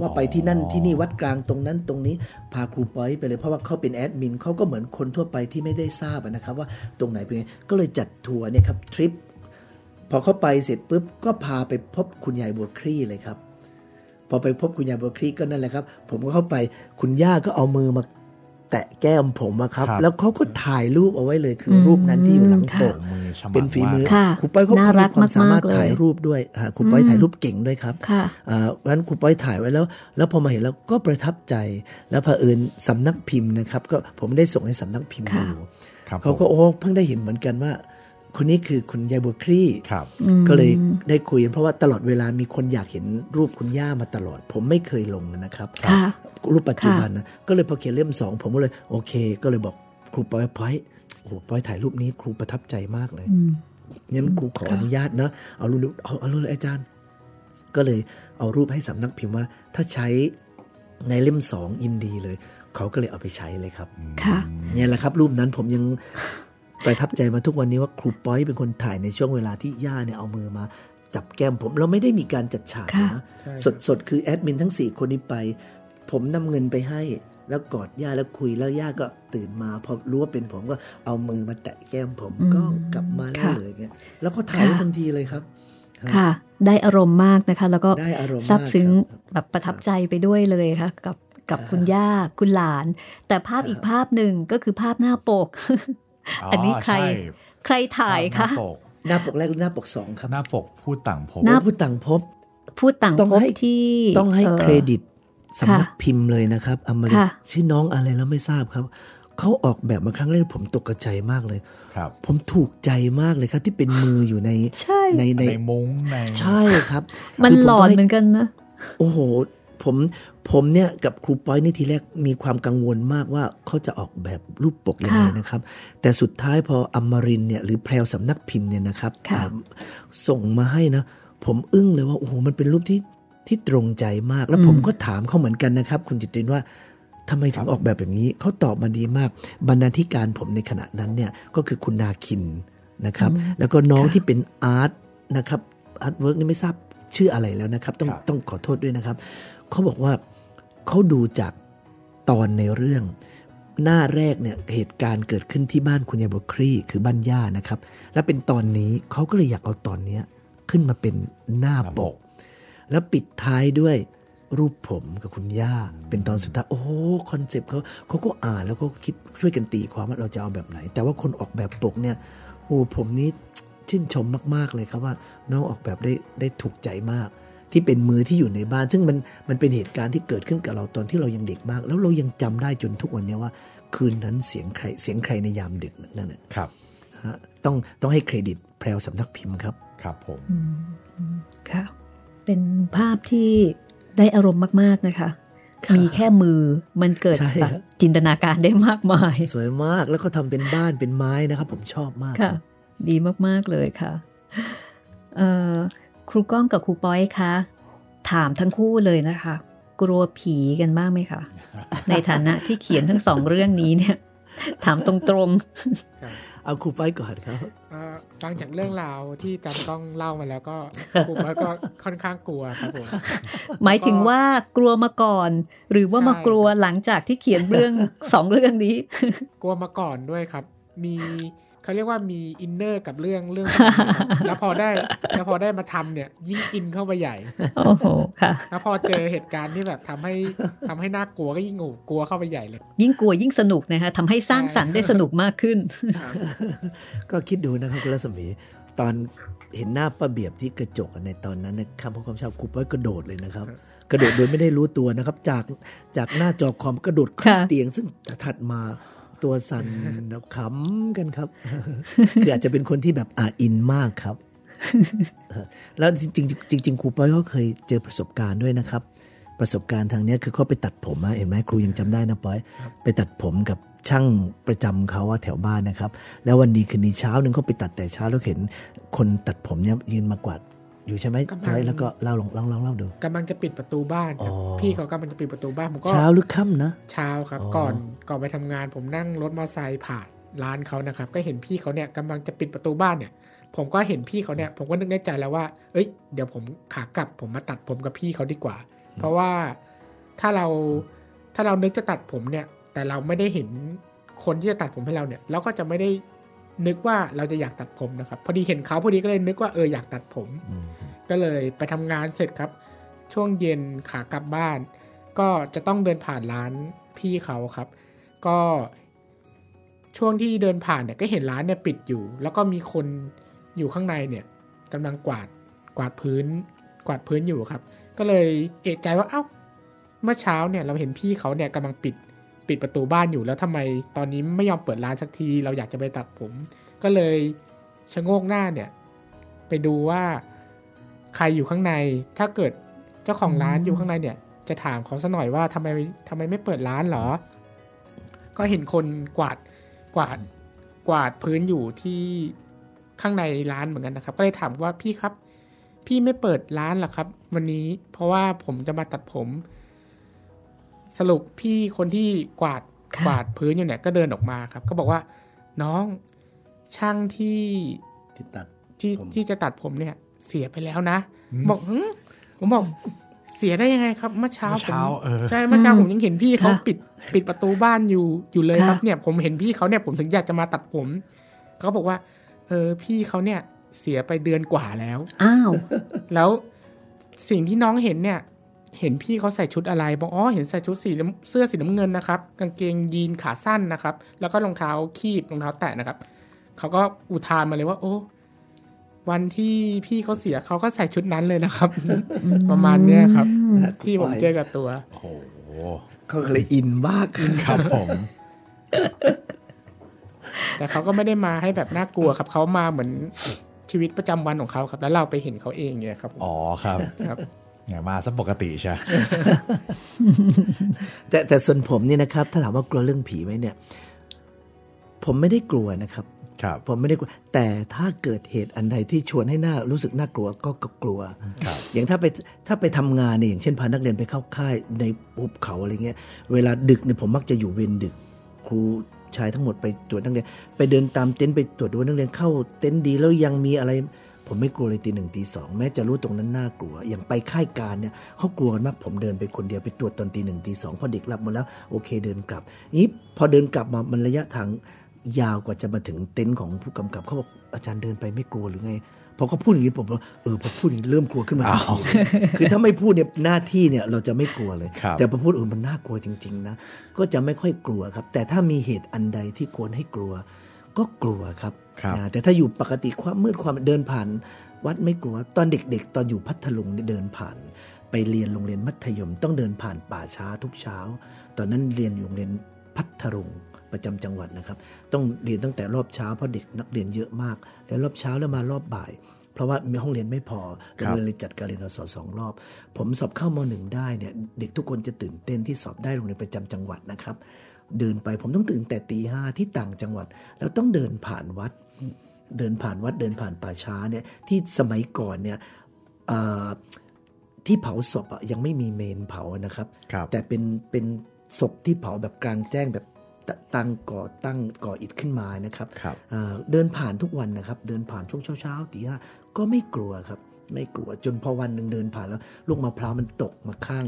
ว่าไปที่นั่นที่นี่วัดกลางตรงนั้นตรงนี้พาครูปอยไปเลยเพราะว่าเขาเป็นแอดมินเขาก็เหมือนคนทั่วไปที่ไม่ได้ทราบนะครับว่าตรงไหนเป็นไงก็เลยจัดทัวร์เนี่ยครับทริปพอเข้าไปเสร็จปุ๊บก็พาไปพบคุณยายบัวคลี่เลยครับพอไปพบคุณยายบัวคลี่ก็นั่นแหละครับผมก็เข้าไปคุณย่าก็เอามือมาแตะแก้มผมอะครับแล้วเขาก็ถ่ายรูปเอาไว้เลยคือรูปนั้นที่อยู่หลังปกเป็นฝีมือครูปอยเขามีความสามารถถ่ายรูปด้วยครูปอยถ่ายรูปเก่งด้วยครับเพราะฉะนั้นครูปอยถ่ายไว้แล้วแล้วพอมาเห็นแล้วก็ประทับใจแล้วเผอิญสำนักพิมพ์นะครับก็ผมได้ส่งให้สำนักพิมพ์ดูเขาก็โอ้เพิ่งได้เห็นเหมือนกันว่าคนนี้คือคุณยายบัวคลี่ก็เลยได้คุยเพราะว่าตลอดเวลามีคนอยากเห็นรูปคุณย่ามาตลอดผมไม่เคยลงนะครับรูปปัจจุบันนะก็เลยพอเขียนเล่มสองผมก็เลยโอเคก็เลยบอกครูปอยปอยโอ้โหปอยถ่ายรูปนี้ครูประทับใจมากเลยงั้นครูขออนุญาตนะเอารูปเอาเอาเลยอาจารย์ก็เลยเอารูปให้สำนักพิมพ์ว่าถ้าใช้ในเล่มสองยินดีเลยเขาก็เลยเอาไปใช้เลยครับเนี่ยแหละครับรูปนั้นผมยังประทับใจมาทุกวันนี้ว่าครูปอยเป็นคนถ่ายในช่วงเวลาที่ย่าเนี่ยเอามือมาจับแก้มผมเราไม่ได้มีการจัดฉากนะสดๆคือแอดมินทั้งสี่คนนี้ไปผมนำเงินไปให้แล้วกอดย่าแล้วคุยแล้วย่าก็ตื่นมาพอรู้ว่าเป็นผมก็เอามือมาแตะแก้มผมก็กลับมาได้เลยเงี้ยแล้วก็ถ่ายทันทีเลยครับค่ะได้อารมณ์มากนะคะแล้วก็ซาบซึ้งแบบประทับใจไปด้วยเลยค่ะกับกับคุณย่าคุณหลานแต่ภาพอีกภาพนึงก็คือภาพหน้าปกอันนี้ใครใครถ่ายคะหน้าปกแรกหรือหน้าปกสองครับหน้าปกผู้ต่างภพหน้าผู้ต่างภพผู้ต่างภพที่ต้องให้เครดิต สำนักพิมพ์เลยนะครับอมรินทร์ชื่อน้องอะไรแล้วไม่ทราบครับเขาออกแบบมาครั้งแรกผมตกใจมากเลยผมถูกใจมากเลยครับที่เป็นมืออยู่ในในในมุ้งในใช่ครับมันหลอนเหมือนกันนะโอ้โหผมผมเนี่ยกับครูปอยนี่ทีแรกมีความกังวลมากว่าเขาจะออกแบบรูปปกยังไงนะครับแต่สุดท้ายพออมรินทร์เนี่ยหรือแพรวสำนักพิมพ์เนี่ยนะครับส่งมาให้นะผมอึ้งเลยว่าโอ้โหมันเป็นรูปที่ที่ตรงใจมากแล้วผมก็ถามเขาเหมือนกันนะครับคุณจิตรินว่าทำไมถึงออกแบบอย่างนี้เขาตอบมาดีมากบรรณาธิการผมในขณะนั้นเนี่ยก็คือคุณนาคินนะครับแล้วก็น้องที่เป็นอาร์ตนะครับอาร์ตเวิร์กนี่ไม่ทราบชื่ออะไรแล้วนะครับต้องต้องขอโทษด้วยนะครับเขาบอกว่าเขาดูจากตอนในเรื่องหน้าแรกเนี่ยเหตุการณ์เกิดขึ้นที่บ้านคุณยายบุครีคือบ้านย่านะครับและเป็นตอนนี้เขาก็เลยอยากเอาตอนนี้ขึ้นมาเป็นหน้าปกแล้วปิดท้ายด้วยรูปผมกับคุณย่าเป็นตอนสุดท้ายโอ้คอนเซปต์เขาเขาก็อ่านแล้วก็คิดช่วยกันตีความว่าเราจะเอาแบบไหนแต่ว่าคนออกแบบปกเนี่ยโอ้ผมนี่ชื่นชมมากๆเลยครับว่าน้องออกแบบได้ได้ถูกใจมากที่เป็นมือที่อยู่ในบ้านซึ่งมันมันเป็นเหตุการณ์ที่เกิดขึ้นกับเราตอนที่เรายังเด็กมากแล้วเรายังจำได้จนทุกวันนี้ว่าคืนนั้นเสียงใครเสียงใครในยามดึกนั่นแหละครับต้องต้องให้เครดิตแพรวสำนักพิมพ์ครับครับผมค่ะเป็นภาพที่ได้อารมณ์มากๆนะคะมีแค่มือมันเกิดจินตนาการได้มากมายสวยมากแล้วก็ทำเป็นบ้านเป็นไม้นะครับผมชอบมากค่ะดีมากๆเลยค่ะครูก้องกับครูปอยคะถามทั้งคู่เลยนะคะกลัวผีกันบ้างไหมคะในฐานะที่เขียนทั้งสองเรื่องนี้เนี่ยถามตรงๆเอาครูปอยก่อนครับฟังจากเรื่องราวที่จันก้องเล่ามาแล้วก็ครูปอยก็ค่อนข้างกลัวครับผมหมายถึงว่ากลัวมาก่อนหรือว่ามากลัวหลังจากที่เขียนเรื่องสองเรื่องนี้กลัวมาก่อนด้วยครับมีเขาเรียกว่ามีอินเนอร์กับเรื่องเรื่องแล้วพอได้แล้วพอได้มาทำเนี่ยยิ่งอินเข้าไปใหญ่โอ้โหค่ะแล้วพอเจอเหตุการณ์ที่แบบทำให้ทำให้น่ากลัวก็ยิ่งกลัวเข้าไปใหญ่เลยยิ่งกลัวยิ่งสนุกนะคะทำให้สร้างสรรค์ได้สนุกมากขึ้นก็คิดดูนะครับคุณรัศมีตอนเห็นหน้าป้าเบียบที่กระจกในตอนนั้นในคำพูดคำชาวครูปอยกระโดดเลยนะครับกระโดดโดยไม่ได้รู้ตัวนะครับจากจากหน้าจอคอมกระโดดขึ้นเตียงซึ่งถัดมาตัวสั่นแล้วขำกันครับคืออาจจะเป็นคนที่แบบอ่าอินมากครับแล้วจริงจริงครูปอยก็เคยเจอประสบการณ์ด้วยนะครับประสบการณ์ทางนี้คือเขาไปตัดผมอะเห็นไหมครูยังจำได้นะปอยไปตัดผมกับช่างประจำเขาว่าแถวบ้านนะครับแล้ววันนี้คืนนี้เช้านึงเขาไปตัดแต่เช้าแล้วเห็นคนตัดผมเนี่ยยืนมากวาดอยู่ใช่ไหมแล้วก็เล่าลองลองเล่าดูกำลังจะปิดประตูบ้านพี่เขากำลังจะปิดประตูบ้านผมก็เช้าหรือค่ำนะเช้าครับก่อนก่อนไปทำงานผมนั่งรถมอเตอร์ไซค์ผ่านร้านเขานะครับก็เห็นพี่เขาเนี่ยกำลังจะปิดประตูบ้านเนี่ยผมก็เห็นพี่เขาเนี่ยผมก็นึกในใจแล้วว่าเอ้ยเดี๋ยวผมขากลับผมมาตัดผมกับพี่เขาดีกว่าเพราะว่าถ้าเราถ้าเรานึกจะตัดผมเนี่ยแต่เราไม่ได้เห็นคนที่จะตัดผมให้เราเนี่ยเราก็จะไม่ได้นึกว่าเราจะอยากตัดผมนะครับพอดีเห็นเขาพอดีก็เลยนึกว่าเอออยากตัดผมก็เลยไปทำงานเสร็จครับช่วงเย็นขากลับบ้านก็จะต้องเดินผ่านร้านพี่เขาครับก็ช่วงที่เดินผ่านเนี่ยก็เห็นร้านเนี่ยปิดอยู่แล้วก็มีคนอยู่ข้างในเนี่ยกำลังกวาดกวาดพื้นกวาดพื้นอยู่ครับก็เลยเอะใจว่าเอ้าเมื่อเช้าเนี่ยเราเห็นพี่เขาเนี่ยกำลังปิดปิดประตูบ้านอยู่แล้วทำไมตอนนี้ไม่ยอมเปิดร้านสักทีเราอยากจะไปตัดผมก็เลยชะโงกหน้าเนี่ยไปดูว่าใครอยู่ข้างในถ้าเกิดเจ้าของร้านอยู่ข้างในเนี่ยจะถามเขาซะหน่อยว่าทำไมทำไมไม่เปิดร้านหรอก็เห็นคนกวาดกวาดกวาดพื้นอยู่ที่ข้างในร้านเหมือนกันนะครับก็เลยถามว่าพี่ครับพี่ไม่เปิดร้านหรอครับวันนี้เพราะว่าผมจะมาตัดผมสรุปพี่คนที่กวาดกวาดพื้นอยู่เนี่ยก็เดินออกมาครับก็บอกว่าน้องช่างที่ที่ตัดที่ที่จะตัดผมเนี่ยเสียไปแล้วนะบอกผมบอกเสียได้ยังไงครับเมื่อเช้าผมใช่เมื่อเช้าผมยังเห็นพี่เขาปิดปิดประตูบ้านอยู่อยู่เลยครับเนี่ยผมเห็นพี่เขาเนี่ยผมถึงอยากจะมาตัดผมเขาบอกว่าเออพี่เขาเนี่ยเสียไปเดือนกว่าแล้วอ้าวแล้วสิ่งที่น้องเห็นเนี่ยเห็นพี่เขาใส่ชุดอะไรบอกอ๋อเห็นใส่ชุดสีเสื้อสีน้ำเงินนะครับกางเกงยีนขาสั้นนะครับแล้วก็รองเท้าคีบรองเท้าแตะนะครับเขาก็อุทานมาเลยว่าโอ้ วันที่พี่เขาเสียเขาก็ใส่ชุดนั้นเลยนะครับ ประมาณเนี้ยครับ ที่ผมเจอกับตัวโอ้โหเขาเลยอินมากครับผมแต่เขาก็ไม่ได้มาให้แบบน่ากลัวครับเขามาเหมือนชีวิตประจำวันของเขาครับแล้วเราไปเห็นเขาเองเนี่ยครับอ๋อครับครับเนี่ยมาซะปกติใช่แต่แต่ส่วนผมนี่นะครับถ้าถามว่ากลัวเรื่องผีไหมเนี่ยผมไม่ได้กลัวนะครับครับผมไม่ได้กลัวแต่ถ้าเกิดเหตุอันใดที่ชวนให้น่ารู้สึกน่ากลัวก็กลัวครับอย่างถ้าไปถ้าไปทำงานเนี่ยอย่างเช่นพานักเรียนไปเข้าค่ายในภูเขาอะไรเงี้ยเวลาดึกเนี่ยผมมักจะอยู่เวรดึกครูชายทั้งหมดไปตรวจนักเรียนไปเดินตามเต็นท์ไปตรวจดูนักเรียนเข้าเต็นท์ดีแล้วยังมีอะไรผมไม่กลัวเลยตีหนึ่งตีสองแม้จะรู้ตรงนั้นน่ากลัวอย่างไปค่ายการเนี่ยเขากลัวกันมากผมเดินไปคนเดียวไปตรวจตอนตีหนึ่งตีสองพอเด็กหลับหมดแล้วโอเคเดินกลับนี้พอเดินกลับมามันระยะทางยาวกว่าจะมาถึงเต็นท์ของผู้กำกับเขาบอกอาจารย์เดินไปไม่กลัวหรือไงพอเขาพูดอย่างนี้ผมว่าเออพอพูดอย่างนี้เริ่มกลัวขึ้นมาทันทีคือถ้าไม่พูดเนี่ยหน้าที่เนี่ยเราจะไม่กลัวเลยแต่พอพูดเออมันน่ากลัวจริงๆนะก็จะไม่ค่อยกลัวครับแต่ถ้ามีเหตุอันใดที่ควรให้กลัวก็กลัวครับแต่ถ้าอยู่ปกติความมืดความเดินผ่านวัดไม่กลัวตอนเด็กๆตอนอยู่พัทลุงเดินผ่านไปเรียนโรงเรียนมัธยมต้องเดินผ่านป่าช้าทุกเช้าตอนนั้นเรียนอยู่โรงเรียนพัทลุงประจำจังหวัดนะครับต้องเรียนตั้งแต่รอบเช้าเพราะเด็กนักเรียนเยอะมากแล้วรอบเช้าแล้วมารอบบ่ายเพราะว่ามีห้องเรียนไม่พอก็เลยจัดการเรียนรสสองรอบผมสอบเข้าม.หนึ่งได้เนี่ยเด็กทุกคนจะตื่นเต้นที่สอบได้โรงเรียนประจำจังหวัดนะครับเดินไปผมต้องตื่นแต่ตีห้าที่ต่างจังหวัดแล้วต้องเดินผ่านวัดเดินผ่านวัดเดินผ่านป่าช้าเนี่ยที่สมัยก่อนเนี่ยที่เผาศพอ่ะยังไม่มีเมนเผานะครับแต่เป็นเป็นศพที่เผาแบบกลางแจ้งแบบตั้งก่อตั้งก่ออิฐขึ้นมานะครับเดินผ่านทุกวันนะครับเดินผ่านช่วงเช้าๆตีห้าก็ไม่กลัวครับไม่กลัวจนพอวันหนึ่งเดินผ่านแล้วลูกมะพร้าวมันตกมาข้าง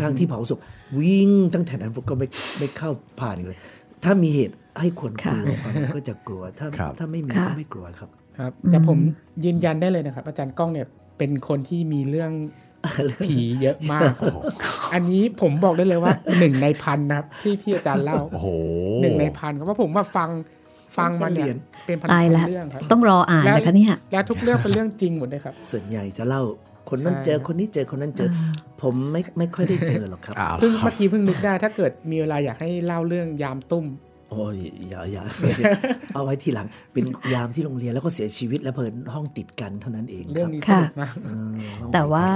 ข้างที่เผาศพวิ่งตั้งแต่นั้นก็ไม่ไม่เข้าผ่านเลยถ้ามีเหตุให้คนกลัวมันก็จะกลัวถ้าถ้าไม่มีก็ไม่กลัวครับครับแต่ผมยืนยันได้เลยนะครับอาจารย์ก้องเนี่ยเป็นคนที่มีเรื่องผีเยอะมากอันนี้ผมบอกได้เลยว่าหนึ่งในพันนะครับที่ที่อาจารย์เล่าโอ้โหหนึ่งในพันครับว่าผมมาฟังฟังมาเนี่ยเป็นพันเรื่องครับต้องรออ่านนะคะเนี่ยแล้วทุกเรื่องเป็นเรื่องจริงหมดเลยครับส่วนใหญ่จะเล่าคนนั้นเจอคนนี้เจอคนนั้นเจอผมไม่ไม่ค่อยได้เจอหรอกครับเพิ่งเมื่อกี้เพิ่งนึกได้ถ้าเกิดมีเวลาอยากให้เล่าเรื่องยามตุ้มโอ้ยอย่าอย่าเอาไว้ทีหลังเป็นยามที่โรงเรียนแล้วก็เสียชีวิตแล้วเพิ่นห้องติดกันเท่านั้นเองครับค่ะแต่ว่า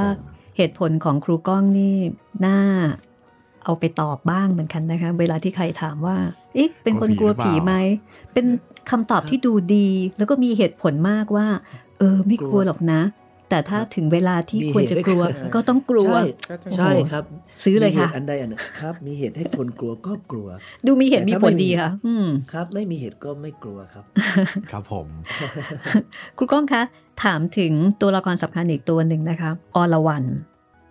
เหตุผลของครูก้องนี่น่าเอาไปตอบบ้างเหมือนกันนะคะเวลาที่ใครถามว่าเอ๊ะเป็นคนกลัวผีไหมเป็นคำตอบที่ดูดีแล้วก็มีเหตุผลมากว่าเออไม่กลัวหรอกนะแต่ถ้าถึงเวลาที่ควรจะกลัวก็ต้องกลัวใช่ครับซื้อเลยค่ะอันใดอันหนึ่งครับมีเหตุให้คนกลัวก็กลัวดูมีเหตุมีผลดีค่ะครับไม่มีเหตุก็ไม่กลัวครับครับผมครูก้องคะถามถึงตัวละครสำคัญอีกตัวหนึ่งนะคะอรวรรณ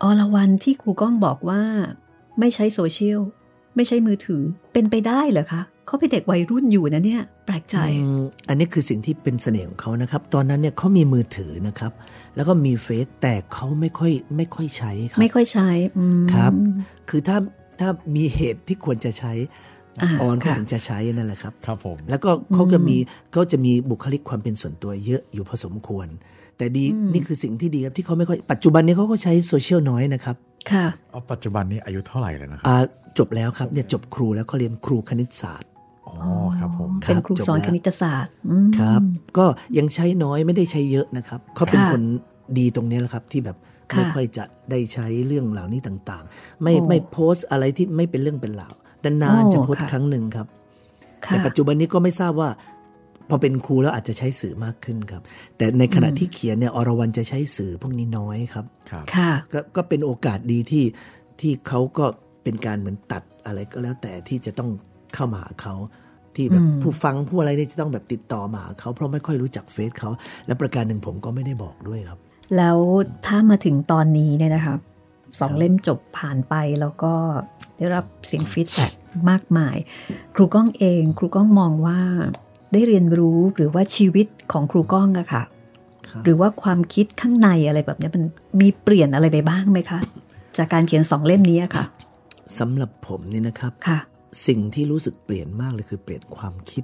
อรวรรณที่ครูก้องบอกว่าไม่ใช้โซเชียลไม่ใช้มือถือเป็นไปได้เหรอคะเขาเป็นเด็กวัยรุ่นอยู่นะเนี่ยแปลกใจอันนี้คือสิ่งที่เป็นเสน่ห์ของเขานะครับตอนนั้นเนี่ยเขามีมือถือนะครับแล้วก็มีเฟซแต่เขาไม่ค่อยไม่ค่อยใช้ครับไม่ค่อยใช้ครับคือถ้าถ้ามีเหตุที่ควรจะใช้ออนเขาถึงจะใช้นั่นแหละครับครับผมแล้วก็เขาจะมีเขาจะมีบุคลิกความเป็นส่วนตัวเยอะอยู่พอสมควรแต่ดีนี่คือสิ่งที่ดีครับที่เขาไม่ค่อยปัจจุบันนี้เขาก็ใช้โซเชียลน้อยนะครับค่ะอ๋อปัจจุบันนี้อายุเท่าไหร่แล้วนะครับจบแล้วครับเนี่ยจบครูแล้วเขาเรียนครูคณิตศาสตร์อ๋อครับผมเป็นครูสอนคณิตศาสตร์ครับก็ยังใช้น้อยไม่ได้ใช้เยอะนะครับเขาเป็นคนดีตรงนี้แหละครับที่แบบไม่ค่อยจะได้ใช้เรื่องเหล่านี้ต่างๆไม่ไม่โพสอะไรที่ไม่เป็นเรื่องเป็นราวด้านๆจะโพสครั้งหนึ่งครับแต่ปัจจุบันนี้ก็ไม่ทราบว่าพอเป็นครูแล้วอาจจะใช้สื่อมากขึ้นครับแต่ในขณะที่เขียนเนี่ยอรวรรณจะใช้สื่อพวกนี้น้อยครับค่ะก็เป็นโอกาสดีที่ที่เขาก็เป็นการเหมือนตัดอะไรก็แล้วแต่ที่จะต้องเข้ามาหาเขาที่แบบผู้ฟังผู้อะไรเนี่ยจะต้องแบบติดต่อมาหาเขาเพราะไม่ค่อยรู้จักเฟซเขาและประการหนึ่งผมก็ไม่ได้บอกด้วยครับแล้วถ้ามาถึงตอนนี้เนี่ยนะคะสองเล่มจบผ่านไปแล้วก็ได้รับเสียงฟีดแบ็กมากมายครูก้องเองครูก้องมองว่าได้เรียนรู้หรือว่าชีวิตของครูก้องอะค่ะหรือว่าความคิดข้างในอะไรแบบนี้มันมีเปลี่ยนอะไรไปบ้างไหมคะจากการเขียนสองเล่มนี้อะค่ะสำหรับผมนี่นะครับสิ่งที่รู้สึกเปลี่ยนมากเลยคือเปลี่ยนความคิด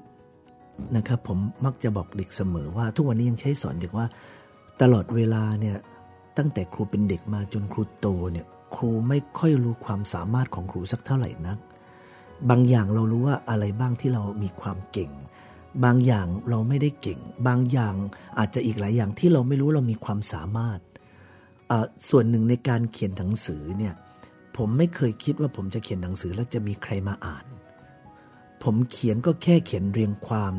นะครับผมมักจะบอกเด็กเสมอว่าทุกวันนี้ยังใช้สอนเด็กว่าตลอดเวลาเนี่ยตั้งแต่ครูเป็นเด็กมาจนครูโตเนี่ยครูไม่ค่อยรู้ความสามารถของครูสักเท่าไหร่นักบางอย่างเรารู้ว่าอะไรบ้างที่เรามีความเก่งบางอย่างเราไม่ได้เก่งบางอย่างอาจจะอีกหลายอย่างที่เราไม่รู้เรามีความสามารถส่วนหนึ่งในการเขียนหนังสือเนี่ยผมไม่เคยคิดว่าผมจะเขียนหนังสือแล้วจะมีใครมาอ่านผมเขียนก็แค่เขียนเรียงความ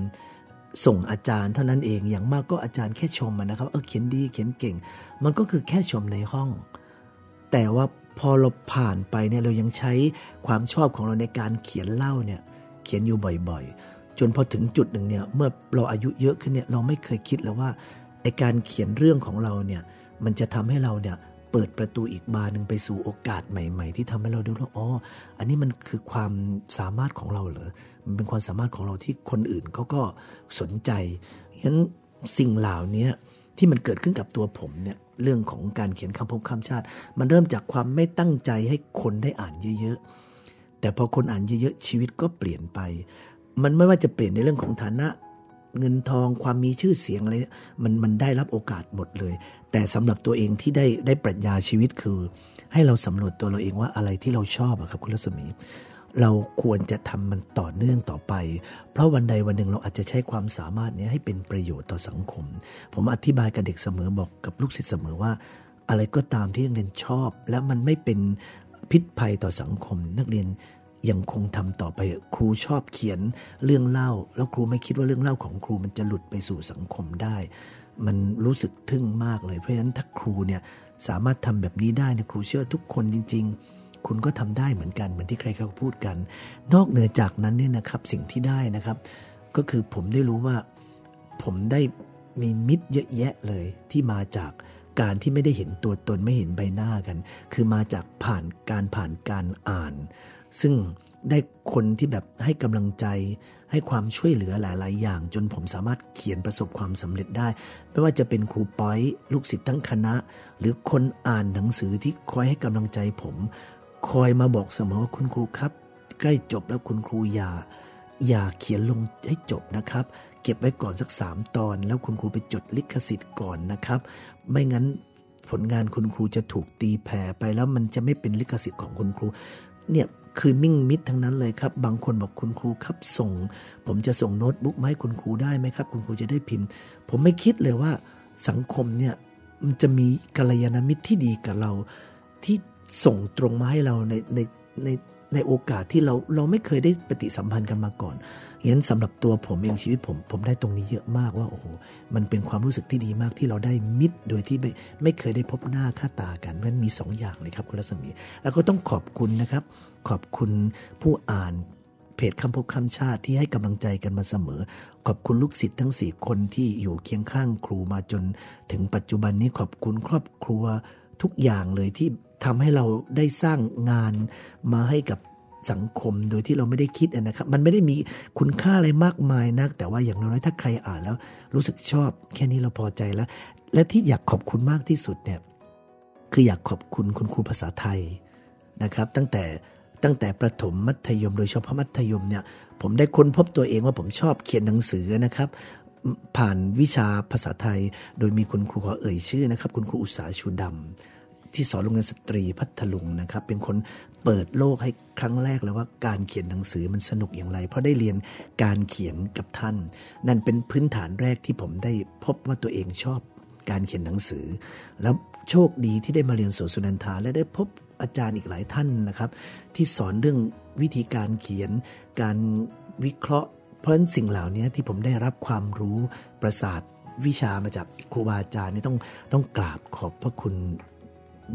ส่งอาจารย์เท่านั้นเองอย่างมากก็อาจารย์แค่ชมมันนะครับเออเขียนดีเขียนเก่งมันก็คือแค่ชมในห้องแต่ว่าพอเราผ่านไปเนี่ยเรายังใช้ความชอบของเราในการเขียนเล่าเนี่ยเขียนอยู่บ่อยๆจนพอถึงจุดหนึ่งเนี่ยเมื่อเราอายุเยอะขึ้นเนี่ยเราไม่เคยคิดแล้วว่าไอ้การเขียนเรื่องของเราเนี่ยมันจะทำให้เราเนี่ยเปิดประตูอีกบานนึงไปสู่โอกาสใหม่ๆที่ทำให้เราดูว่าอ๋ออันนี้มันคือความสามารถของเราเหรอมันเป็นความสามารถของเราที่คนอื่นเขาก็สนใจงั้นสิ่งเหล่านี้ที่มันเกิดขึ้นกับตัวผมเนี่ยเรื่องของการเขียนคำพบคำชาติมันเริ่มจากความไม่ตั้งใจให้คนได้อ่านเยอะๆแต่พอคนอ่านเยอะๆชีวิตก็เปลี่ยนไปมันไม่ว่าจะเปลี่ยนในเรื่องของฐานะเงินทองความมีชื่อเสียงอะไรมันมันได้รับโอกาสหมดเลยแต่สำหรับตัวเองที่ได้ได้ปรัชญาชีวิตคือให้เราสำรวจตัวเราเองว่าอะไรที่เราชอบอะครับคุณรัศมีเราควรจะทำมันต่อเนื่องต่อไปเพราะวันใดวันหนึ่งเราอาจจะใช้ความสามารถนี้ให้เป็นประโยชน์ต่อสังคมผมอธิบายกับเด็กเสมอบอกกับลูกศิษย์เสมอว่าอะไรก็ตามที่นักเรียนชอบและมันไม่เป็นพิษภัยต่อสังคมนักเรียนยังคงทำต่อไปครูชอบเขียนเรื่องเล่าแล้วครูไม่คิดว่าเรื่องเล่าของครูมันจะหลุดไปสู่สังคมได้มันรู้สึกทึ่งมากเลยเพราะฉะนั้นถ้าครูเนี่ยสามารถทำแบบนี้ได้เนี่ยครูเชื่อทุกคนจริงๆคุณก็ทำได้เหมือนกันเหมือนที่ใครเขาพูดกันนอกเหนือจากนั้นเนี่ยนะครับสิ่งที่ได้นะครับก็คือผมได้รู้ว่าผมได้มีมิตรเยอะแยะเลยที่มาจากการที่ไม่ได้เห็นตัวตนไม่เห็นใบหน้ากันคือมาจากผ่านการผ่านการอ่านซึ่งได้คนที่แบบให้กำลังใจให้ความช่วยเหลือหลายๆอย่างจนผมสามารถเขียนประสบความสำเร็จได้ไม่ว่าจะเป็นครูป้อยลูกศิษย์ทั้งคณะหรือคนอ่านหนังสือที่คอยให้กำลังใจผมคอยมาบอกเสมอว่าคุณครูครับใกล้จบแล้วคุณครูอย่าอย่าเขียนลงให้จบนะครับเก็บไว้ก่อนสักสามตอนแล้วคุณครูไปจดลิขสิทธิ์ก่อนนะครับไม่งั้นผลงานคุณครูจะถูกตีแผ่ไปแล้วมันจะไม่เป็นลิขสิทธิ์ของคุณครูเนี่ยคือมิ่งมิตรทั้งนั้นเลยครับบางคนบอกคุณครูครับส่งผมจะส่งโน้ตบุ๊กมาให้คุณครูได้ไหมครับคุณครูจะได้พิมพ์ผมไม่คิดเลยว่าสังคมเนี่ยมันจะมีกัลยาณมิตรที่ดีกับเราที่ส่งตรงมาให้เราในในในในโอกาสที่เราเราไม่เคยได้ปฏิสัมพันธ์กันมาก่อนงั้นสำหรับตัวผมเองชีวิตผมผมได้ตรงนี้เยอะมากว่าโอ้โหมันเป็นความรู้สึกที่ดีมากที่เราได้มิตรโดยที่ไม่ไม่เคยได้พบหน้าค่าตากันงั้นมีสองอย่างเลยครับคุณรัศมีแล้วก็ต้องขอบคุณนะครับขอบคุณผู้อ่านเพจคำพบคำชาติที่ให้กำลังใจกันมาเสมอขอบคุณลูกศิษย์ทั้งสี่คนที่อยู่เคียงข้างครูมาจนถึงปัจจุบันนี้ขอบคุณครอบครัวทุกอย่างเลยที่ทำให้เราได้สร้างงานมาให้กับสังคมโดยที่เราไม่ได้คิดนะครับมันไม่ได้มีคุณค่าอะไรมากมายนักแต่ว่าอย่างน้อยถ้าใครอ่านแล้วรู้สึกชอบแค่นี้เราพอใจแล้วและที่อยากขอบคุณมากที่สุดเนี่ยคืออยากขอบคุณคุณครูภาษาไทยนะครับตั้งแต่ตั้งแต่ประถมมัธยมโดยเฉพาะมัธยมเนี่ยผมได้ค้นพบตัวเองว่าผมชอบเขียนหนังสือนะครับผ่านวิชาภาษาไทยโดยมีคุณครูขอเอ่ยชื่อนะครับคุณครูอุษาชูดำที่สอนโรงเรียนสตรีพัทลุงนะครับเป็นคนเปิดโลกให้ครั้งแรกเลยว่าการเขียนหนังสือมันสนุกอย่างไรเพราะได้เรียนการเขียนกับท่านนั่นเป็นพื้นฐานแรกที่ผมได้พบว่าตัวเองชอบการเขียนหนังสือแล้วโชคดีที่ได้มาเรียนสวนสุนันทาและได้พบอาจารย์อีกหลายท่านนะครับที่สอนเรื่องวิธีการเขียนการวิเคราะห์เพราะฉะนั้นสิ่งเหล่านี้ที่ผมได้รับความรู้ประสาทวิชามาจากครูบาอาจารย์นี่ต้องต้องกราบขอบพระคุณ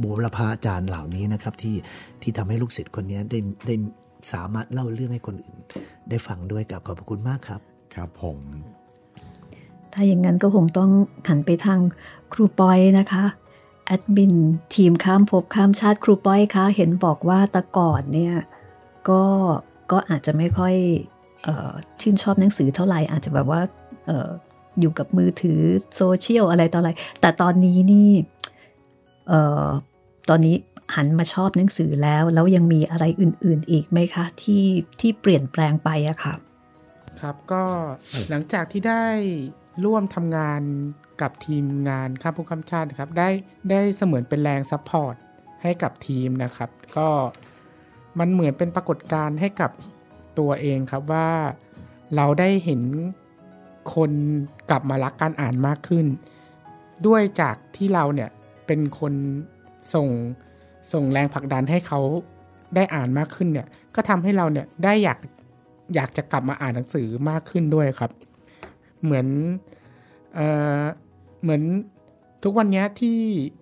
บูรพาอาจารย์เหล่านี้นะครับที่ที่ทำให้ลูกศิษย์คนนี้ได้ได้สามารถเล่าเรื่องให้คนอื่นได้ฟังด้วยกราบขอบพระคุณมากครับครับผมถ้าอย่างนั้นก็คงต้องหันไปทางครูปอยนะคะแอดมินทีมข้ามภพข้ามชาติครูป้อยคะเห็นบอกว่าแต่ก่อนเนี่ยก็ก็อาจจะไม่ค่อยเอ่อชื่นชอบหนังสือเท่าไหร่อาจจะแบบว่าเอ่ออยู่กับมือถือโซเชียลอะไรต่ออะไรแต่ตอนนี้นี่เอ่อตอนนี้หันมาชอบหนังสือแล้วแล้วยังมีอะไรอื่นๆอีกไหมคะที่ที่เปลี่ยนแปลงไปอะค่ะ ครับก็หลังจากที่ได้ร่วมทำงานกับทีมงานข้ามภพข้ามชาตินะครับได้ได้เสมือนเป็นแรงซัพพอร์ตให้กับทีมนะครับก็มันเหมือนเป็นปรากฏการณ์ให้กับตัวเองครับว่าเราได้เห็นคนกลับมารักการอ่านมากขึ้นด้วยจากที่เราเนี่ยเป็นคนส่งส่งแรงผลักดันให้เขาได้อ่านมากขึ้นเนี่ยก็ทำให้เราเนี่ยได้อยากอยากจะกลับมาอ่านหนังสือมากขึ้นด้วยครับเหมือนเอ่อเหมือนทุกวันนี้ที่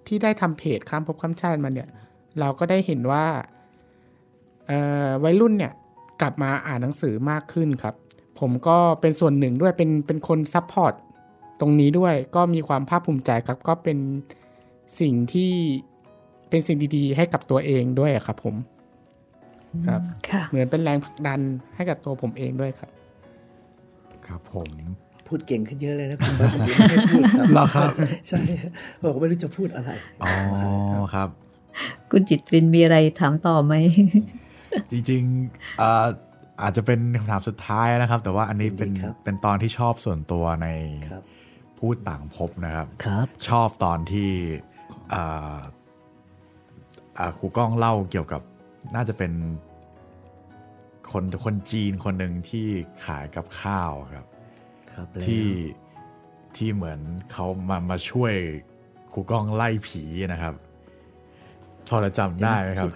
ที่ได้ทำเพจข้ามภพข้ามชาติมาเนี่ยเราก็ได้เห็นว่าเอ่อวัยรุ่นเนี่ยกลับมาอ่านหนังสือมากขึ้นครับผมก็เป็นส่วนหนึ่งด้วยเป็นเป็นคนซัพพอร์ตตรงนี้ด้วยก็มีความภาคภูมิใจครับก็เป็นสิ่งที่เป็นสิ่งดีๆให้กับตัวเองด้วยครับผมครับเหมือนเป็นแรงผลักดันให้กับตัวผมเองด้วยครับครับผมพูดเก่งขึ้นเยอะเลยนะคุณบาสไม่ได้พูดครับหรอครับใช่บอกไม่รู้จะพูดอะไรอ๋อครับคุณจิตรินมีอะไรถามต่อไหมจริงๆอ่าอาจจะเป็นคำถามสุดท้ายนะครับแต่ว่าอันนี้เป็นเป็นตอนที่ชอบส่วนตัวในพูดต่างภพนะครับชอบตอนที่ครูก้องเล่าเกี่ยวกับน่าจะเป็นคนคนจีนคนหนึ่งที่ขายกับข้าวครับที่ที่เหมือนเขามามาช่วยครูก้องไล่ผีนะครับพอจะจำได้ไหมครับ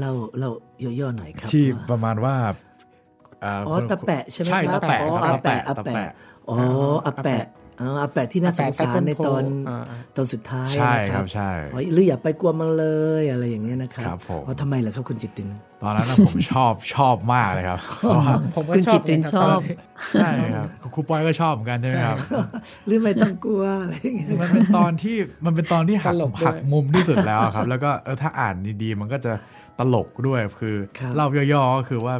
เราเราย่อๆหน่อยครับที่ประมาณว่าอ๋อตะแปะใช่ไหมครับตะแปะครับตะแปะตะแปะอ๋อตะแปะอ๋อตะแปะที่น่าสงสารในตอนตอนสุดท้ายนะครับใช่ครับหรืออย่าไปกลัวมันเลยอะไรอย่างเงี้ยนะครับเพราะทำไมเหรอครับคุณจิตรินตอนนั้นผมชอบชอบมากเลยครับผมก็ชอบคุณจิตรินชอบใช่ครับครูปอยก็ชอบเหมือนกันใช่ไหมครับหรือไม่ต้องกลัวอะไรอย่างเงี้ยมันเป็นตอนที่มันเป็นตอนที่หักหักมุมที่สุดแล้วครับแล้วก็เออถ้าอ่านดีๆมันก็จะตลกด้วยคือเล่าย่อๆก็คือว่า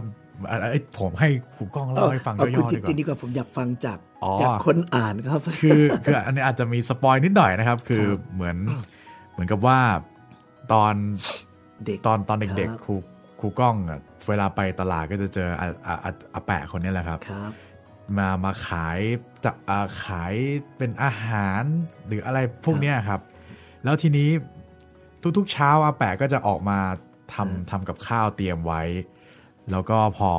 ผมให้ครูก้องเล่าให้ฟังย่อๆดีกว่าคุณจิตรินดีกว่าผมอยากฟังจากจากคนอ่านครับคือคืออันนี้อาจจะมีสปอยนิดหน่อยนะครับคือเหมือนเหมือนกับว่าตอนเด็กตอนตอนเด็กๆครูครูก้องอ่ะเวลาไปตลาดก็จะเจออาอาอาแปะคนนี้แหละครับมามาขายจะขายเป็นอาหารหรืออะไรพวกนี้ครับแล้วทีนี้ทุกๆเช้าอาแปะก็จะออกมาทำทำกับข้าวเตรียมไว้แล้วก็พอ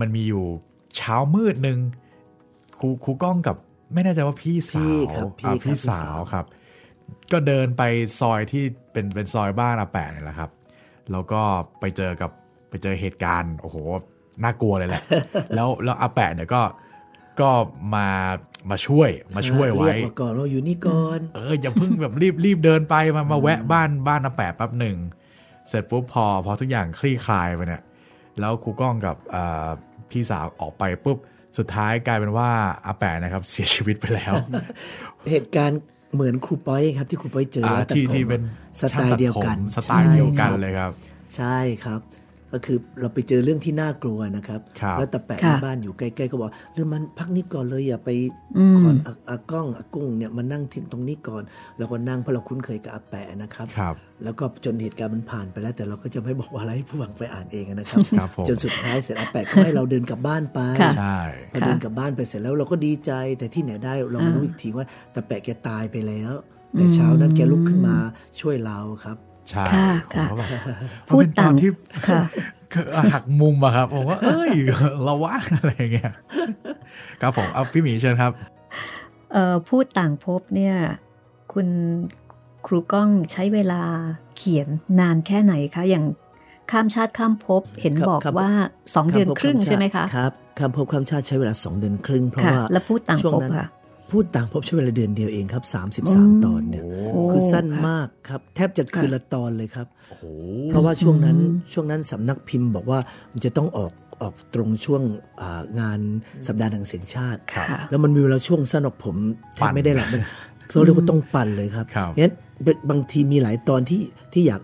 มันมีอยู่เช้ามืดนึงครูครูก้องกับไม่แน่ใจว่าพี่สาวพี่สาวครับก็เดินไปซอยที่เป็นเป็นซอยบ้านอาแปะนี่แหละครับแล้วก็ไปเจอกับไปเจอเหตุการณ์โอ้โหน่ากลัวเลยแหละแล้วแล้วอาแปะเนี่ยก็ก็มามาช่วยมาช่วยไว้เรียกก่อนเราอยู่นี่ก่อนเอออย่าเพิ่งแบบรีบรีบเดินไปมามาแวะบ้านบ้านอาแปะแป๊บนึงเสร็จปุ๊บพอพอทุกอย่างคลี่คลายไปเนี่ยแล้วครูก้องกับพี่สาวออกไปปุ๊บสุดท้ายกลายเป็นว่าอาแปะนะครับเสียชีวิตไปแล้วเหตุการณ์เหมือนครูป้อยครับที่ครูป้อยเจอที่ที่เป็นสไตล์เดียวกันสไตล์เดียวกันเลยครับใช่ครับก็คือเราไปเจอเรื่องที่น่ากลัวนะครับแล้วตะแปะที่บ้านอยู่ใกล้ๆก็บอกเรื่องมันพักนี้ก่อนเลยอย่าไปก่อนอากล้องอากุ้งเนี่ยมานั่งทิ้งตรงนี้ก่อนแล้วก็นั่งเพราะเราคุ้นเคยกับอาแปะนะครับแล้วก็จนเหตุการณ์มันผ่านไปแล้วแต่เราก็จะไม่บอกว่าอะไรให้ผู้ฟังไปอ่านเองนะครับจนสุดท้ายเสร็จอาแปะก็ให้เราเดินกลับบ้านไปพอเดินกลับบ้านไปเสร็จแล้วเราก็ดีใจแต่ที่ไหนได้เราไม่รู้อีกทีว่าตะแปะแกตายไปแล้วแต่เช้านั้นแกลุกขึ้นมาช่วยเราครับใช่ผมก็แบบพูดตอนที่หักมุมอะครับผมว่าเอ้ยเราว่าอะไรเงี้ยครับผมเอาพี่หมีเชิญครับพูดต่างภพเนี่ยคุณครูก้องใช้เวลาเขียนนานแค่ไหนคะอย่างข้ามชาติข้ามภพเห็นบอกว่าสองเดือนครึ่งใช่ไหมคะครับข้ามภพข้ามชาติใช้เวลาสองเดือนครึ่งเพราะว่าแล้วพูดต่างภพค่ะพูดต่างภพใช้เวลาเดือนเดียวเองครับสามสิบสามตอนเนี่ยคือสั้นมากครับแทบจะคืนละตอนเลยครับเพราะว่าช่วงนั้นช่วงนั้นสำนักพิมพ์บอกว่ามันจะต้องออกออกตรงช่วงงานสัปดาห์แห่งเสียงชาติแล้วมันมีเวลาช่วงสั้นออกผมแทบไม่ได้หรอกเราเรียกว่าต้องปั่นเลยครับงั้นบางทีมีหลายตอนที่ที่อยาก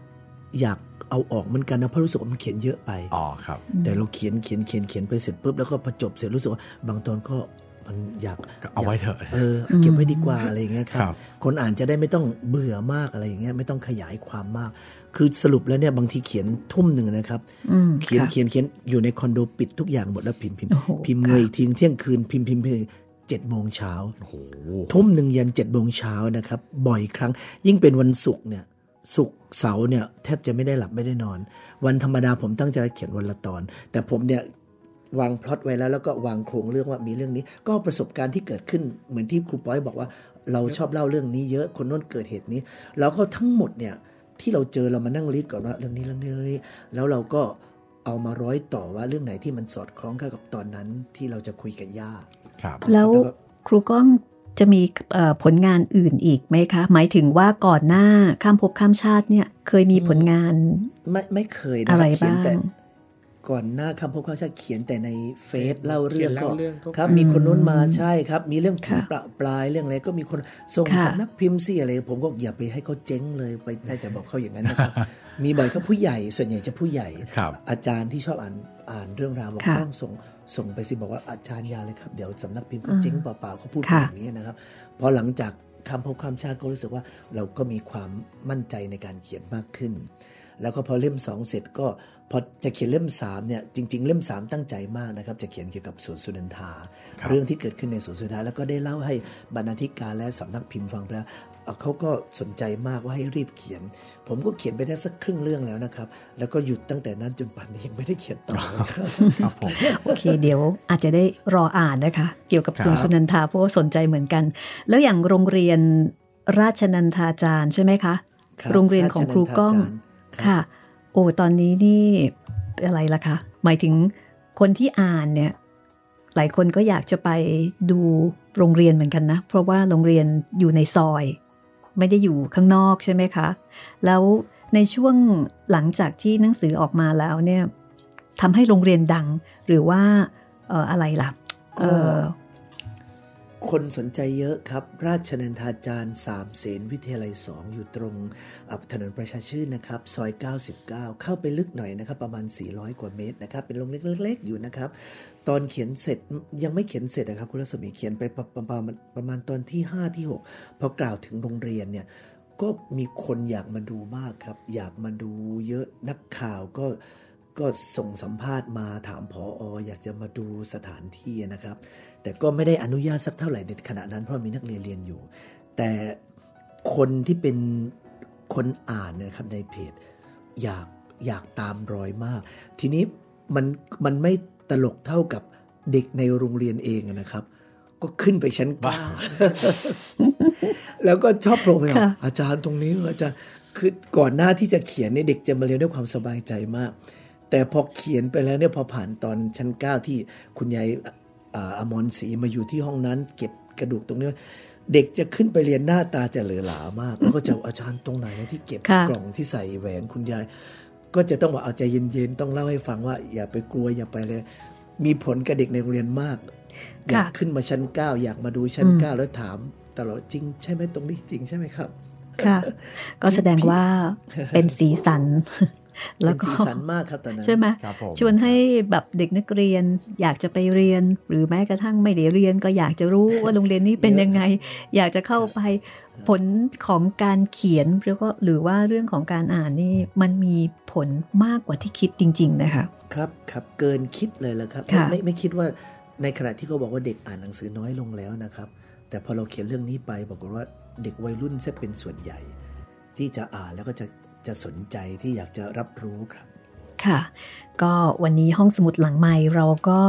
อยากเอาออกเหมือนกันนะเพราะรู้สึกว่ามันเขียนเยอะไปอ๋อครับแต่เราเขียนเขียนเขียนเขียนไปเสร็จปุ๊บแล้วก็ประจบเสร็จรู้สึกว่าบางตอนก็ มันอยากเอาไว้เถอะเออเก็บไว้ดีกว่าอะไรอย่างเงี้ยครับคนอ่านจะได้ไม่ต้องเบื่อมากอะไรอย่างเงี้ยไม่ต้องขยายความมากคือสรุปแล้วเนี่ยบางทีเขียนทุ่มหนึ่งนะครับเขียนเขียนเขียนอยู่ในคอนโดปิดทุกอย่างหมดแล้วพิมพ์พิมพ์พิมพ์เงยทิ้งเที่ยงคืนพิมพ์พิมพ์เจ็ดโมงเช้าทุ่มหนึ่งยันเจ็ดโมงเช้านะครับบ่อยครั้งยิ่งเป็นวันศุกร์เนี่ยศุกร์เสาร์เนี่ยแทบจะไม่ได้หลับไม่ได้นอนวันธรรมดาผมตั้งใจเขียนวันละตอนแต่ผมเนี่ยวางพล็อตไว้แล้วแล้วก็วางโครงเรื่องว่ามีเรื่องนี้ก็ประสบการณ์ที่เกิดขึ้นเหมือนที่ครูป้อยบอกว่าเราชอบเล่าเรื่องนี้เยอะคนโน้นเกิดเหตุนี้แล้วก็ทั้งหมดเนี่ยที่เราเจอเรามานั่งลิสต์ก่อนว่าเรื่องนี้เรื่องนี้แล้วเราก็เอามาร้อยต่อว่าเรื่องไหนที่มันสอดคล้องกับตอนนั้นที่เราจะคุยกับย่าครับแล้วครูก้องจะมีผลงานอื่นอีกไหมคะหมายถึงว่าก่อนหน้าข้ามภพข้ามชาติเนี่ยเคยมีผลงานไม่ไม่เคยอะไรบ้างก่อนหน้าคำพบเขาจะเขียนแต่ในเฟซเล่าเรื่องก็ครับมีคนนู้นมาใช่ครับมีเรื่องผีประปลายเรื่องอะไรก็มีคนส่งสำนักพิมพ์สิอะไรผมก็อย่าไปให้เขาเจ๊งเลยไปได้แต่บอกเขาอย่างนั้นนะครับมีบ่อยก็ผู้ใหญ่ส่วนใหญ่จะผู้ใหญ่อาจารย์ที่ชอบอ่านอ่านเรื่องราวบอกต้องส่งส่งไปสิบอกว่าอาจารย์ยาเลยครับเดี๋ยวสำนักพิมพ์เขาเจ๊งเปล่าๆเขาพูดแบบนี้นะครับพอหลังจากคำพบคำชาติก็รู้สึกว่าเราก็มีความมั่นใจในการเขียนมากขึ้นแล้วก็พอเล่มสองเสร็จก็พอจะเขียนเล่มสามเนี่ยจริงๆเล่มสามตั้งใจมากนะครับจะเขียนเกี่ยวกับสวนสุนันทาเรื่องที่เกิดขึ้นในสวนสุนันทาแล้วก็ได้เล่าให้บรรณาธิการและสำนักพิมพ์ฟังแล้วเขาก็สนใจมากว่าให้รีบเขียนผมก็เขียนไปได้สักครึ่งเรื่องแล้วนะครับแล้วก็หยุดตั้งแต่นั้นจนป่านนี้ยังไม่ได้เขียนต่อครับผมโอเคเดี๋ยวอาจจะได้รออ่านนะคะเกี่ยวกับสวนสุนันทาเพราะว่าสนใจเหมือนกันแล้วอย่างโรงเรียนราชนันทาจารย์ใช่ไหมคะโรงเรียนของครูก้องค่ะโอ้ตอนนี้นี่อะไรล่ะคะหมายถึงคนที่อ่านเนี่ยหลายคนก็อยากจะไปดูโรงเรียนเหมือนกันนะเพราะว่าโรงเรียนอยู่ในซอยไม่ได้อยู่ข้างนอกใช่ไหมคะแล้วในช่วงหลังจากที่หนังสือออกมาแล้วเนี่ยทำให้โรงเรียนดังหรือว่าเอ่ออะไรล่ะเอ่อคนสนใจเยอะครับราชนันทาจารย์สามเสนวิทยาลัยสองอยู่ตรงถนนประชาชื่นนะครับซอยเก้าสิบเก้าเข้าไปลึกหน่อยนะครับประมาณสี่ร้อยกว่าเมตรนะครับเป็นโรงเรียนเล็กๆอยู่นะครับตอนเขียนเสร็จยังไม่เขียนเสร็จนะครับคุณรัศมีเขียนไปประมาณประมาณตอนที่ห้าที่หกพอกล่าวถึงโรงเรียนเนี่ยก็มีคนอยากมาดูมากครับอยากมาดูเยอะนักข่าวก็ก็ส่งสัมภาษณ์มาถามผอ อ, อยากจะมาดูสถานที่นะครับแต่ก็ไม่ได้อนุญาตสักเท่าไหร่ในขณะนั้นเพราะมีนักเรียนเรียนอยู่แต่คนที่เป็นคนอ่านนะครับในเพจอยากอยากตามรอยมากทีนี้มันมันไม่ตลกเท่ากับเด็กในโรงเรียนเองนะครับก็ขึ้นไปชั้นเก้า แล้วก็ชอบโปรย อาจารย์ตรงนี้อาจารย์คือก่อนหน้าที่จะเขียนเนี่ยเด็กจะมาเรียนด้วยความสบายใจมากแต่พอเขียนไปแล้วเนี่ยพอผ่านตอนชั้นเก้าที่คุณยายอมรศรีมาอยู่ที่ห้องนั้นเก็บกระดูกตรงนี้เด็กจะขึ้นไปเรียนหน้าตาจะเหลือหลามากแล้วก็จะอาจารย์ตรงไหนที่เก็บกล่องที่ใส่แหวนคุณยายก็จะต้องบอกเอาใจเย็นๆต้องเล่าให้ฟังว่าอย่าไปกลัวอย่าไปเลยมีผลกับเด็กในโรงเรียนมากอยากขึ้นมาชั้นเก้าอยากมาดูชั้นเก้าแล้วถามตลอดจริงใช่ไหมตรงนี้จริงใช่ไหมครับค่ะก็แสดงว่าเป็นสีสันแล้วก็สันมากครับตอนนั้นใช่ไหมชวนให้แบบเด็กนักเรียนอยากจะไปเรียนหรือแม้กระทั่งไม่ได้เรียนก็อยากจะรู้ว่าโรงเรียนนี้เป็นยังไงอยากจะเข้าไปผลของการเขียนหรือว่าหรือว่าเรื่องของการอ่านนี่มันมีผลมากกว่าที่คิดจริงๆนะคะครับครับเกินคิดเลยละครับไม่ไม่คิดว่าในขณะที่เขาบอกว่าเด็กอ่านหนังสือน้อยลงแล้วนะครับแต่พอเราเขียนเรื่องนี้ไปบอกว่าเด็กวัยรุ่นจะเป็นส่วนใหญ่ที่จะอ่านแล้วก็จะจะสนใจที่อยากจะรับรู้ครับค่ะก็วันนี้ห้องสมุดหลังไมค์เราก็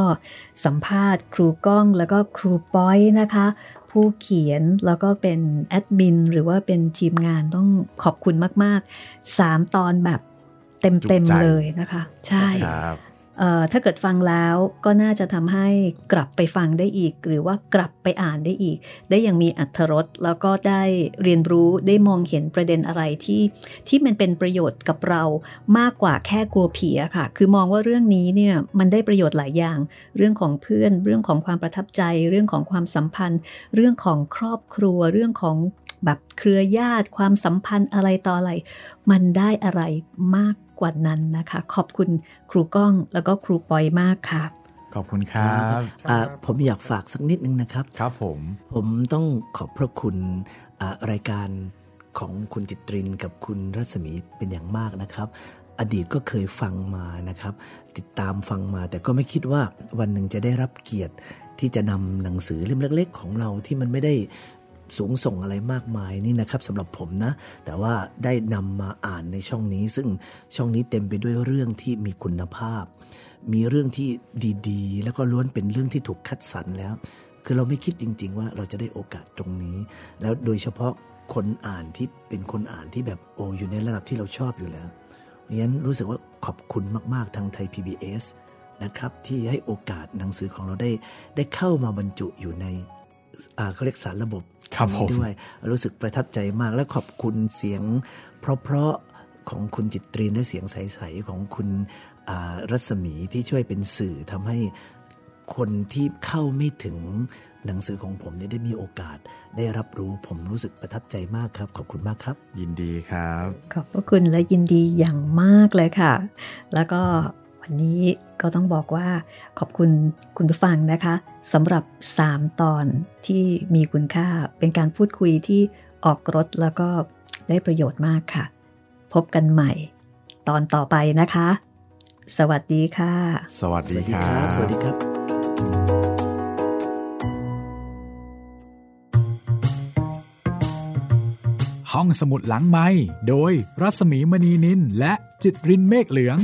สัมภาษณ์ครูก้องแล้วก็ครูป้อยนะคะผู้เขียนแล้วก็เป็นแอดมินหรือว่าเป็นทีมงานต้องขอบคุณมากๆสามตอนแบบเต็มๆเลยนะคะใช่ถ้าเกิดฟังแล้วก็น่าจะทำให้กลับไปฟังได้อีกหรือว่ากลับไปอ่านได้อีกได้อย่างมีอรรถรสแล้วก็ได้เรียนรู้ได้มองเห็นประเด็นอะไรที่ที่มันเป็นประโยชน์กับเรามากกว่าแค่กลัวผีอะค่ะคือมองว่าเรื่องนี้เนี่ยมันได้ประโยชน์หลายอย่างเรื่องของเพื่อนเรื่องของความประทับใจเรื่องของความสัมพันธ์เรื่องของครอบครัวเรื่องของแบบเครือญาติความสัมพันธ์อะไรต่ออะไรมันได้อะไรมากกว่านั้นนะคะขอบคุณครูก้องแล้วก็ครูปอยมากค่ะ ขอบคุณครับผมอยากฝากสักนิดนึงนะครับครับผมผมต้องขอบพระคุณรายการของคุณจิตรินกับคุณรัศมีเป็นอย่างมากนะครับอดีตก็เคยฟังมานะครับติดตามฟังมาแต่ก็ไม่คิดว่าวันหนึ่งจะได้รับเกียรติที่จะนำหนังสือเล่มเล็กๆของเราที่มันไม่ได้สูงส่งอะไรมากมายนี่นะครับสำหรับผมนะแต่ว่าได้นำมาอ่านในช่องนี้ซึ่งช่องนี้เต็มไปด้วยเรื่องที่มีคุณภาพมีเรื่องที่ดีๆแล้วก็ล้วนเป็นเรื่องที่ถูกคัดสรรแล้วคือเราไม่คิดจริงๆว่าเราจะได้โอกาสตรงนี้แล้วโดยเฉพาะคนอ่านที่เป็นคนอ่านที่แบบโอ้อยู่ในระดับที่เราชอบอยู่แล้วงั้นรู้สึกว่าขอบคุณมากๆทางไทย พี บี เอส นะครับที่ให้โอกาสหนังสือของเราได้ได้เข้ามาบรรจุอยู่ในเขาเรียกสารระบบนี้ด้วยรู้สึกประทับใจมากและขอบคุณเสียงเพราะๆของคุณจิตรินและเสียงใสๆของคุณรัศมีที่ช่วยเป็นสื่อทำให้คนที่เข้าไม่ถึงหนังสือของผมได้มีโอกาสได้รับรู้ผมรู้สึกประทับใจมากครับขอบคุณมากครับยินดีครับขอบพระคุณและยินดีอย่างมากเลยค่ะแล้วก็วันนี้ก็ต้องบอกว่าขอบคุณคุณผู้ฟังนะคะสำหรับสามตอนที่มีคุณค่าเป็นการพูดคุยที่ออกรสแล้วก็ได้ประโยชน์มากค่ะพบกันใหม่ตอนต่อไปนะคะสวัสดีค่ะสวัสดีครับสวัสดีครับห้องสมุดหลังไมค์โดยรัศมีมณีนินและจิตรินเมฆเหลือง